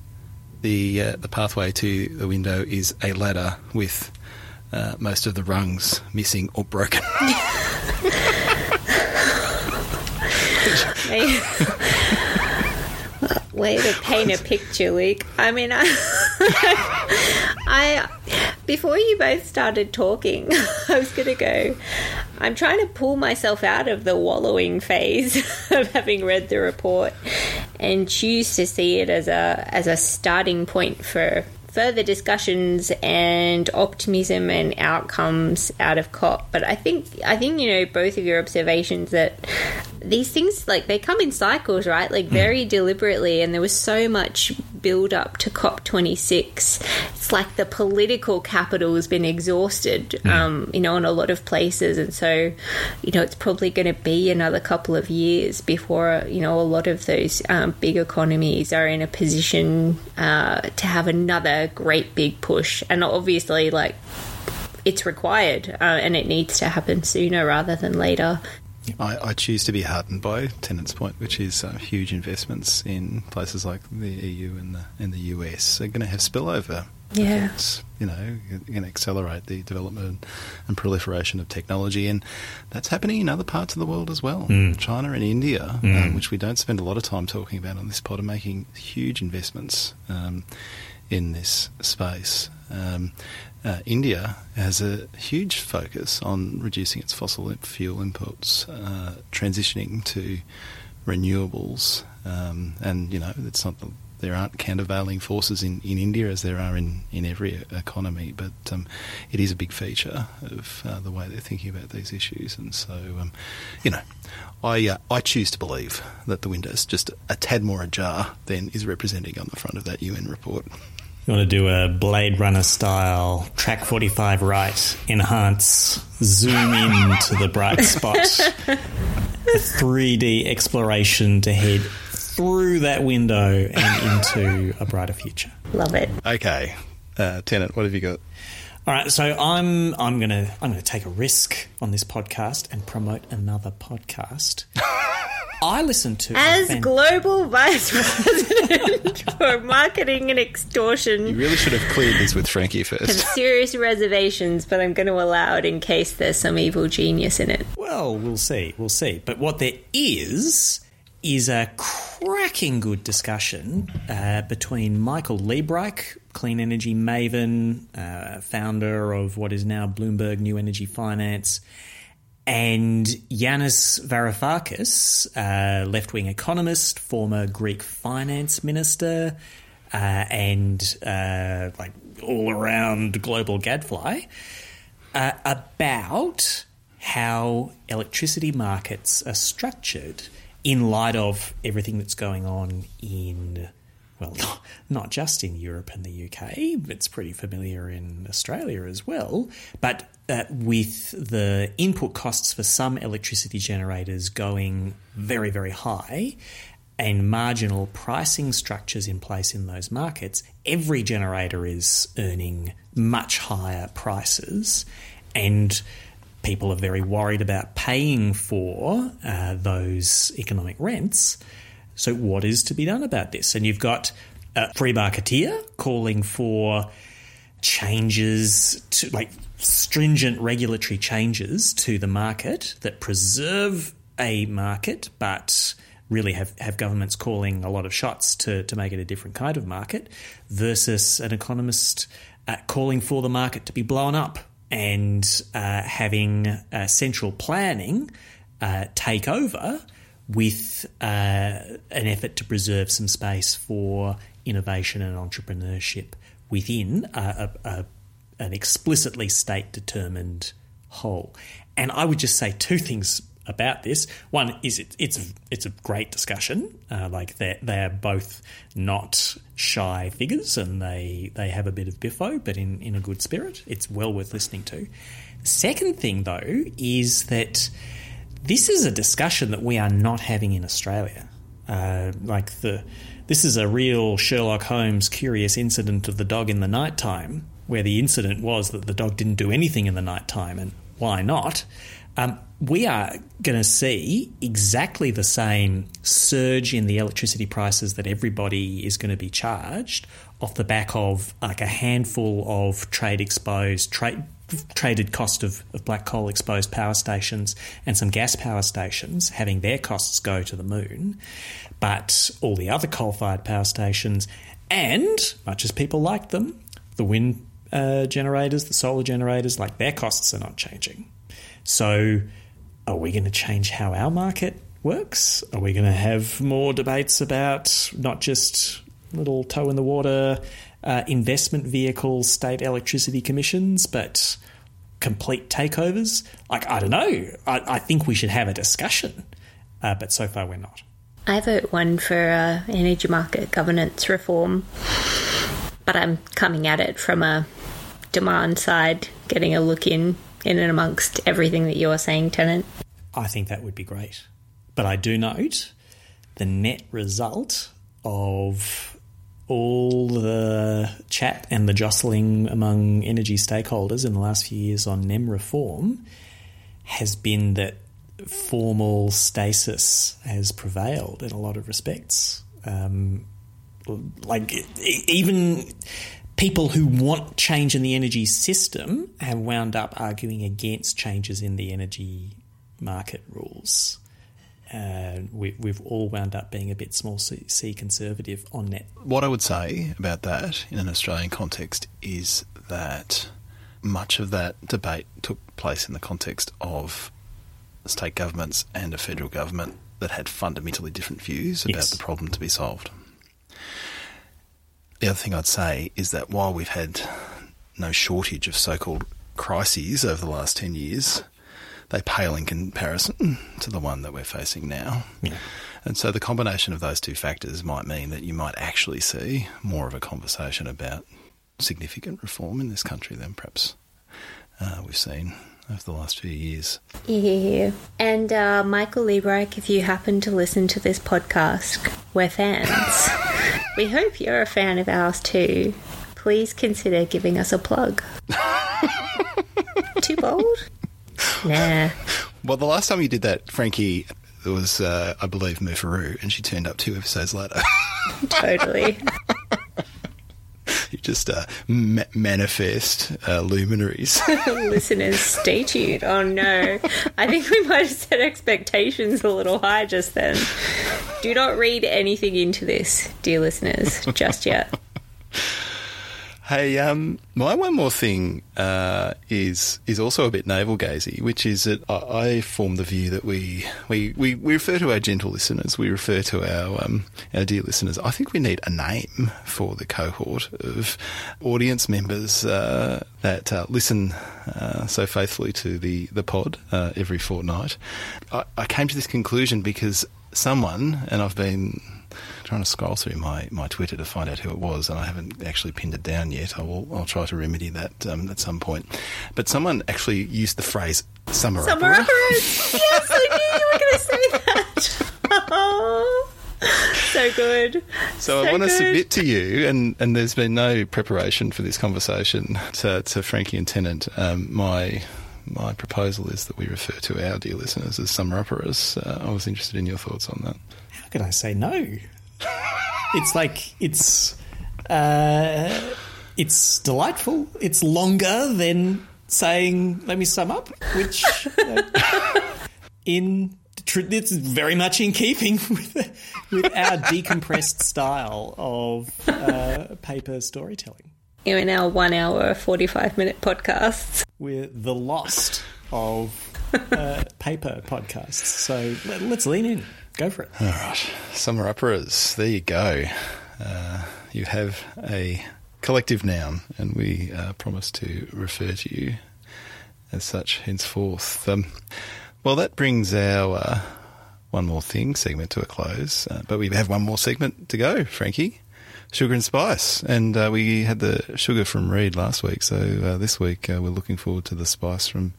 the uh, the pathway to the window is a ladder with uh, most of the rungs missing or broken. Way to paint a picture, Luke. I mean, I, I, before you both started talking, I was going to go, I'm trying to pull myself out of the wallowing phase of having read the report and choose to see it as a as a starting point for further discussions and optimism and outcomes out of COP. But I think I think you know both of your observations that these things, like, they come in cycles, right? Like, very deliberately, and there was so much build up to COP twenty-six. It's like the political capital has been exhausted um you know in a lot of places, and so you know it's probably going to be another couple of years before you know a lot of those um, big economies are in a position uh to have another great big push. And obviously, like, it's required uh, and it needs to happen sooner rather than later. I, I choose to be heartened by Tennant's point, which is uh, huge investments in places like the E U and the, and the U S are going to have spillover. Yeah, it's, you know, going to accelerate the development and proliferation of technology, and that's happening in other parts of the world as well. Mm. China and India, mm. um, which we don't spend a lot of time talking about on this pod, are making huge investments Um, in this space. Um, uh, India has a huge focus on reducing its fossil fuel inputs, uh, transitioning to renewables. Um, and, you know, it's not the, there aren't countervailing forces in, in India as there are in, in every economy, but um, it is a big feature of uh, the way they're thinking about these issues. And so, um, you know, I uh, I choose to believe that the window's just a tad more ajar than is representing on the front of that U N report. You want to do a Blade Runner style, track forty-five right, enhance, zoom in to the bright spot, three D exploration to head through that window and into a brighter future. Love it. Okay, uh, Tennant, what have you got? All right, so I'm I'm gonna I'm gonna take a risk on this podcast and promote another podcast. I listen to as fan- global vice president for marketing and extortion. You really should have cleared this with Frankie first. Have serious reservations, but I'm going to allow it in case there's some evil genius in it. Well, we'll see, we'll see. But what there is is a cracking good discussion uh, between Michael Liebreich, clean energy maven, uh, founder of what is now Bloomberg New Energy Finance, and Yanis Varoufakis, uh, left-wing economist, former Greek finance minister, uh, and uh, like all-around global gadfly, uh, about how electricity markets are structured in light of everything that's going on in, well, not just in Europe and the U K, it's pretty familiar in Australia as well, but uh, with the input costs for some electricity generators going very, very high and marginal pricing structures in place in those markets, every generator is earning much higher prices, and people are very worried about paying for uh, those economic rents. So what is to be done about this? And you've got a free marketeer calling for changes to, like, stringent regulatory changes to the market that preserve a market but really have, have governments calling a lot of shots to, to make it a different kind of market, versus an economist uh, calling for the market to be blown up and uh, having uh, central planning uh, take over with uh, an effort to preserve some space for innovation and entrepreneurship within a, a, a, an explicitly state-determined whole. And I would just say two things about this. One is it, it's a, it's a great discussion. Uh, like they're, they're both not shy figures, and they they have a bit of biffo, but in, in a good spirit. It's well worth listening to. Second thing, though, is that this is a discussion that we are not having in Australia. Uh, like the this is a real Sherlock Holmes curious incident of the dog in the nighttime, where the incident was that the dog didn't do anything in the nighttime, and why not? Um, we are going to see exactly the same surge in the electricity prices that everybody is going to be charged off the back of like a handful of trade exposed, trade, traded cost of, of black coal exposed power stations and some gas power stations having their costs go to the moon. But all the other coal-fired power stations, and much as people like them, the wind uh, generators, the solar generators, like their costs are not changing. So are we going to change how our market works? Are we going to have more debates about not just little toe-in-the-water uh, investment vehicles, state electricity commissions, but complete takeovers? Like, I don't know. I, I think we should have a discussion, uh, but so far we're not. I vote one for uh, energy market governance reform, but I'm coming at it from a demand side, getting a look in. in and amongst everything that you're saying, Tennant. I think that would be great. But I do note the net result of all the chat and the jostling among energy stakeholders in the last few years on N E M reform has been that formal stasis has prevailed in a lot of respects. Um, like, even... people who want change in the energy system have wound up arguing against changes in the energy market rules. Uh, we, we've all wound up being a bit small c, c conservative on that. What I would say about that in an Australian context is that much of that debate took place in the context of state governments and a federal government that had fundamentally different views about yes. the problem to be solved. The other thing I'd say is that while we've had no shortage of so-called crises over the last ten years, they pale in comparison to the one that we're facing now. Yeah. And so the combination of those two factors might mean that you might actually see more of a conversation about significant reform in this country than perhaps uh, we've seen over the last few years. Yeah. And uh, Michael Liebreich, if you happen to listen to this podcast, we're fans. We hope you're a fan of ours too. Please consider giving us a plug. Too bold? Nah. Well, the last time you did that, Frankie, it was, uh, I believe, Mufaru, and she turned up two episodes later. Totally. You just uh, ma- manifest uh, luminaries. Listeners, stay tuned. Oh, no. I think we might have set expectations a little high just then. Do not read anything into this, dear listeners, just yet. Hey, um, my one more thing uh, is is also a bit navel-gazy, which is that I, I form the view that we, we, we, we refer to our gentle listeners, we refer to our um, our dear listeners. I think we need a name for the cohort of audience members uh, that uh, listen uh, so faithfully to the, the pod uh, every fortnight. I, I came to this conclusion because someone, and I've been trying to scroll through my, my Twitter to find out who it was, and I haven't actually pinned it down yet. I will, I'll try to remedy that um, at some point. But someone actually used the phrase summer opera. Summer opera. Yes, I knew you were going to say that. Oh, so good. So, so I want good. to submit to you, and, and there's been no preparation for this conversation, to, to Frankie and Tennant, um, my... My proposal is that we refer to our dear listeners as summer operas. Uh, I was interested in your thoughts on that. How could I say no? It's like it's uh, it's delightful. It's longer than saying "let me sum up," which uh, in it's very much in keeping with with our decompressed style of uh, paper storytelling. In our one hour, forty-five minute podcasts. We're the lost of uh, paper podcasts. So let's lean in. Go for it. All right. Summer operas. There you go. Uh, you have a collective noun, and we uh, promise to refer to you as such henceforth. Um, well, that brings our uh, One More Thing segment to a close. Uh, but we have one more segment to go, Frankie. Sugar and spice, and uh, we had the sugar from Reid last week, so uh, this week uh, we're looking forward to the spice from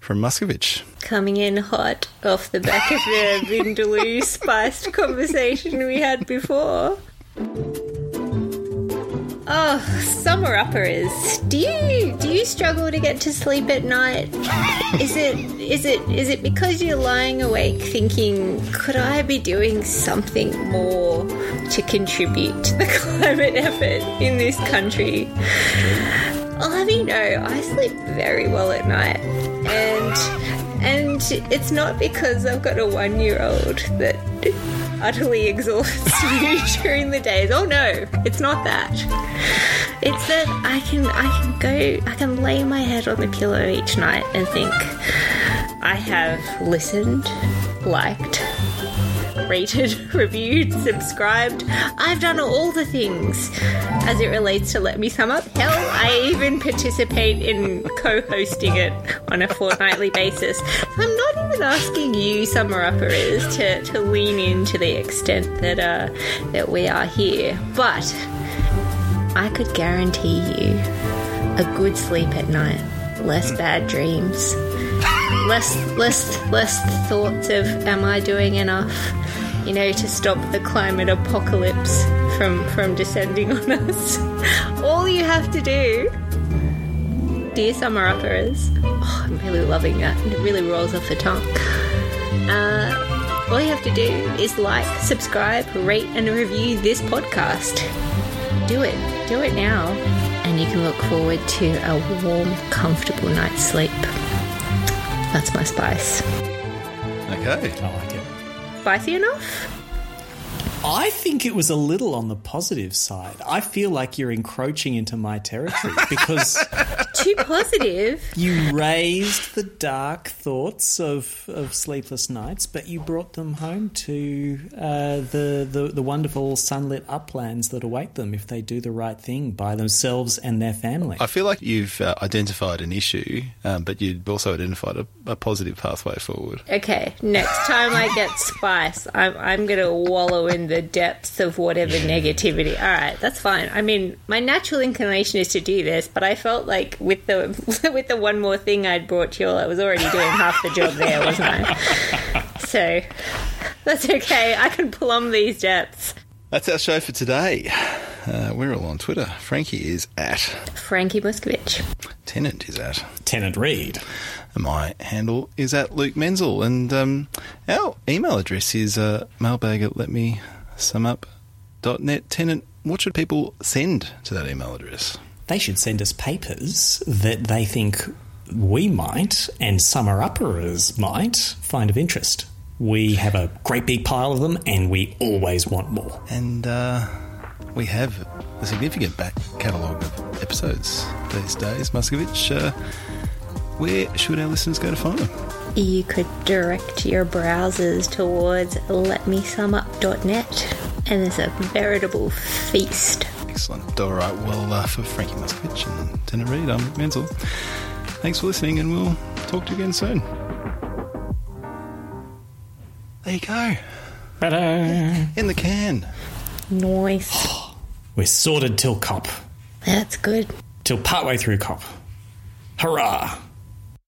from Muscovich. Coming in hot off the back of the Vindaloo spiced conversation we had before. Oh, summer uppers. Do you do you struggle to get to sleep at night? Is it is it is it because you're lying awake thinking, could I be doing something more to contribute to the climate effort in this country? I'll have you know, I sleep very well at night, and and it's not because I've got a one-year-old that utterly exhausts me during the days. Oh no, it's not that. It's that I can I can go I can lay my head on the pillow each night and think, I have listened, liked, rated, reviewed, subscribed. I've done all the things as it relates to Let Me Sum Up. Hell, I even participate in co-hosting it on a fortnightly basis. So I'm not even asking you, summer uppers, to, to lean in to the extent that uh, that we are here. But I could guarantee you a good sleep at night, less bad dreams, less less less thoughts of am I doing enough, you know, to stop the climate apocalypse from, from descending on us. All you have to do, dear summer uppers, oh, I'm really loving that. It really rolls off the tongue. Uh, all you have to do is like, subscribe, rate and review this podcast. Do it. Do it now. And you can look forward to a warm, comfortable night's sleep. That's my spice. Okay. I like it. Spicy enough? I think it was a little on the positive side. I feel like you're encroaching into my territory because... Too positive? You raised the dark thoughts of, of sleepless nights, but you brought them home to uh, the, the, the wonderful sunlit uplands that await them if they do the right thing by themselves and their family. I feel like you've uh, identified an issue, um, but you've also identified a, a positive pathway forward. Okay, next time I get spice, I'm, I'm going to wallow in the depths of whatever negativity. All right, that's fine. I mean, my natural inclination is to do this, but I felt like with the with the one more thing I'd brought to you all, I was already doing half the job there, wasn't I? So that's okay. I can plumb these depths. That's our show for today. Uh, we're all on Twitter. Frankie is at... Frankie Muscovich. Tennant is at... Tennant Reid. My handle is at Luke Menzel. And um, our email address is uh, mailbag at letmeSumUp.net. Tennant, what should people send to that email address? They should send us papers that they think we might and summer upperers might find of interest. We have a great big pile of them and we always want more. And uh, we have a significant back catalogue of episodes these days, Muscovich. Uh, where should our listeners go to find them? You could direct your browsers towards let me sum up dot net, and there's a veritable feast. Excellent. All right. Well, uh, for Frankie Muscovich and Tennant Reid, I'm Mick Mansell. Thanks for listening, and we'll talk to you again soon. There you go. Ta-da. In the can. Nice. We're sorted till COP. That's good. Till partway through COP. Hurrah.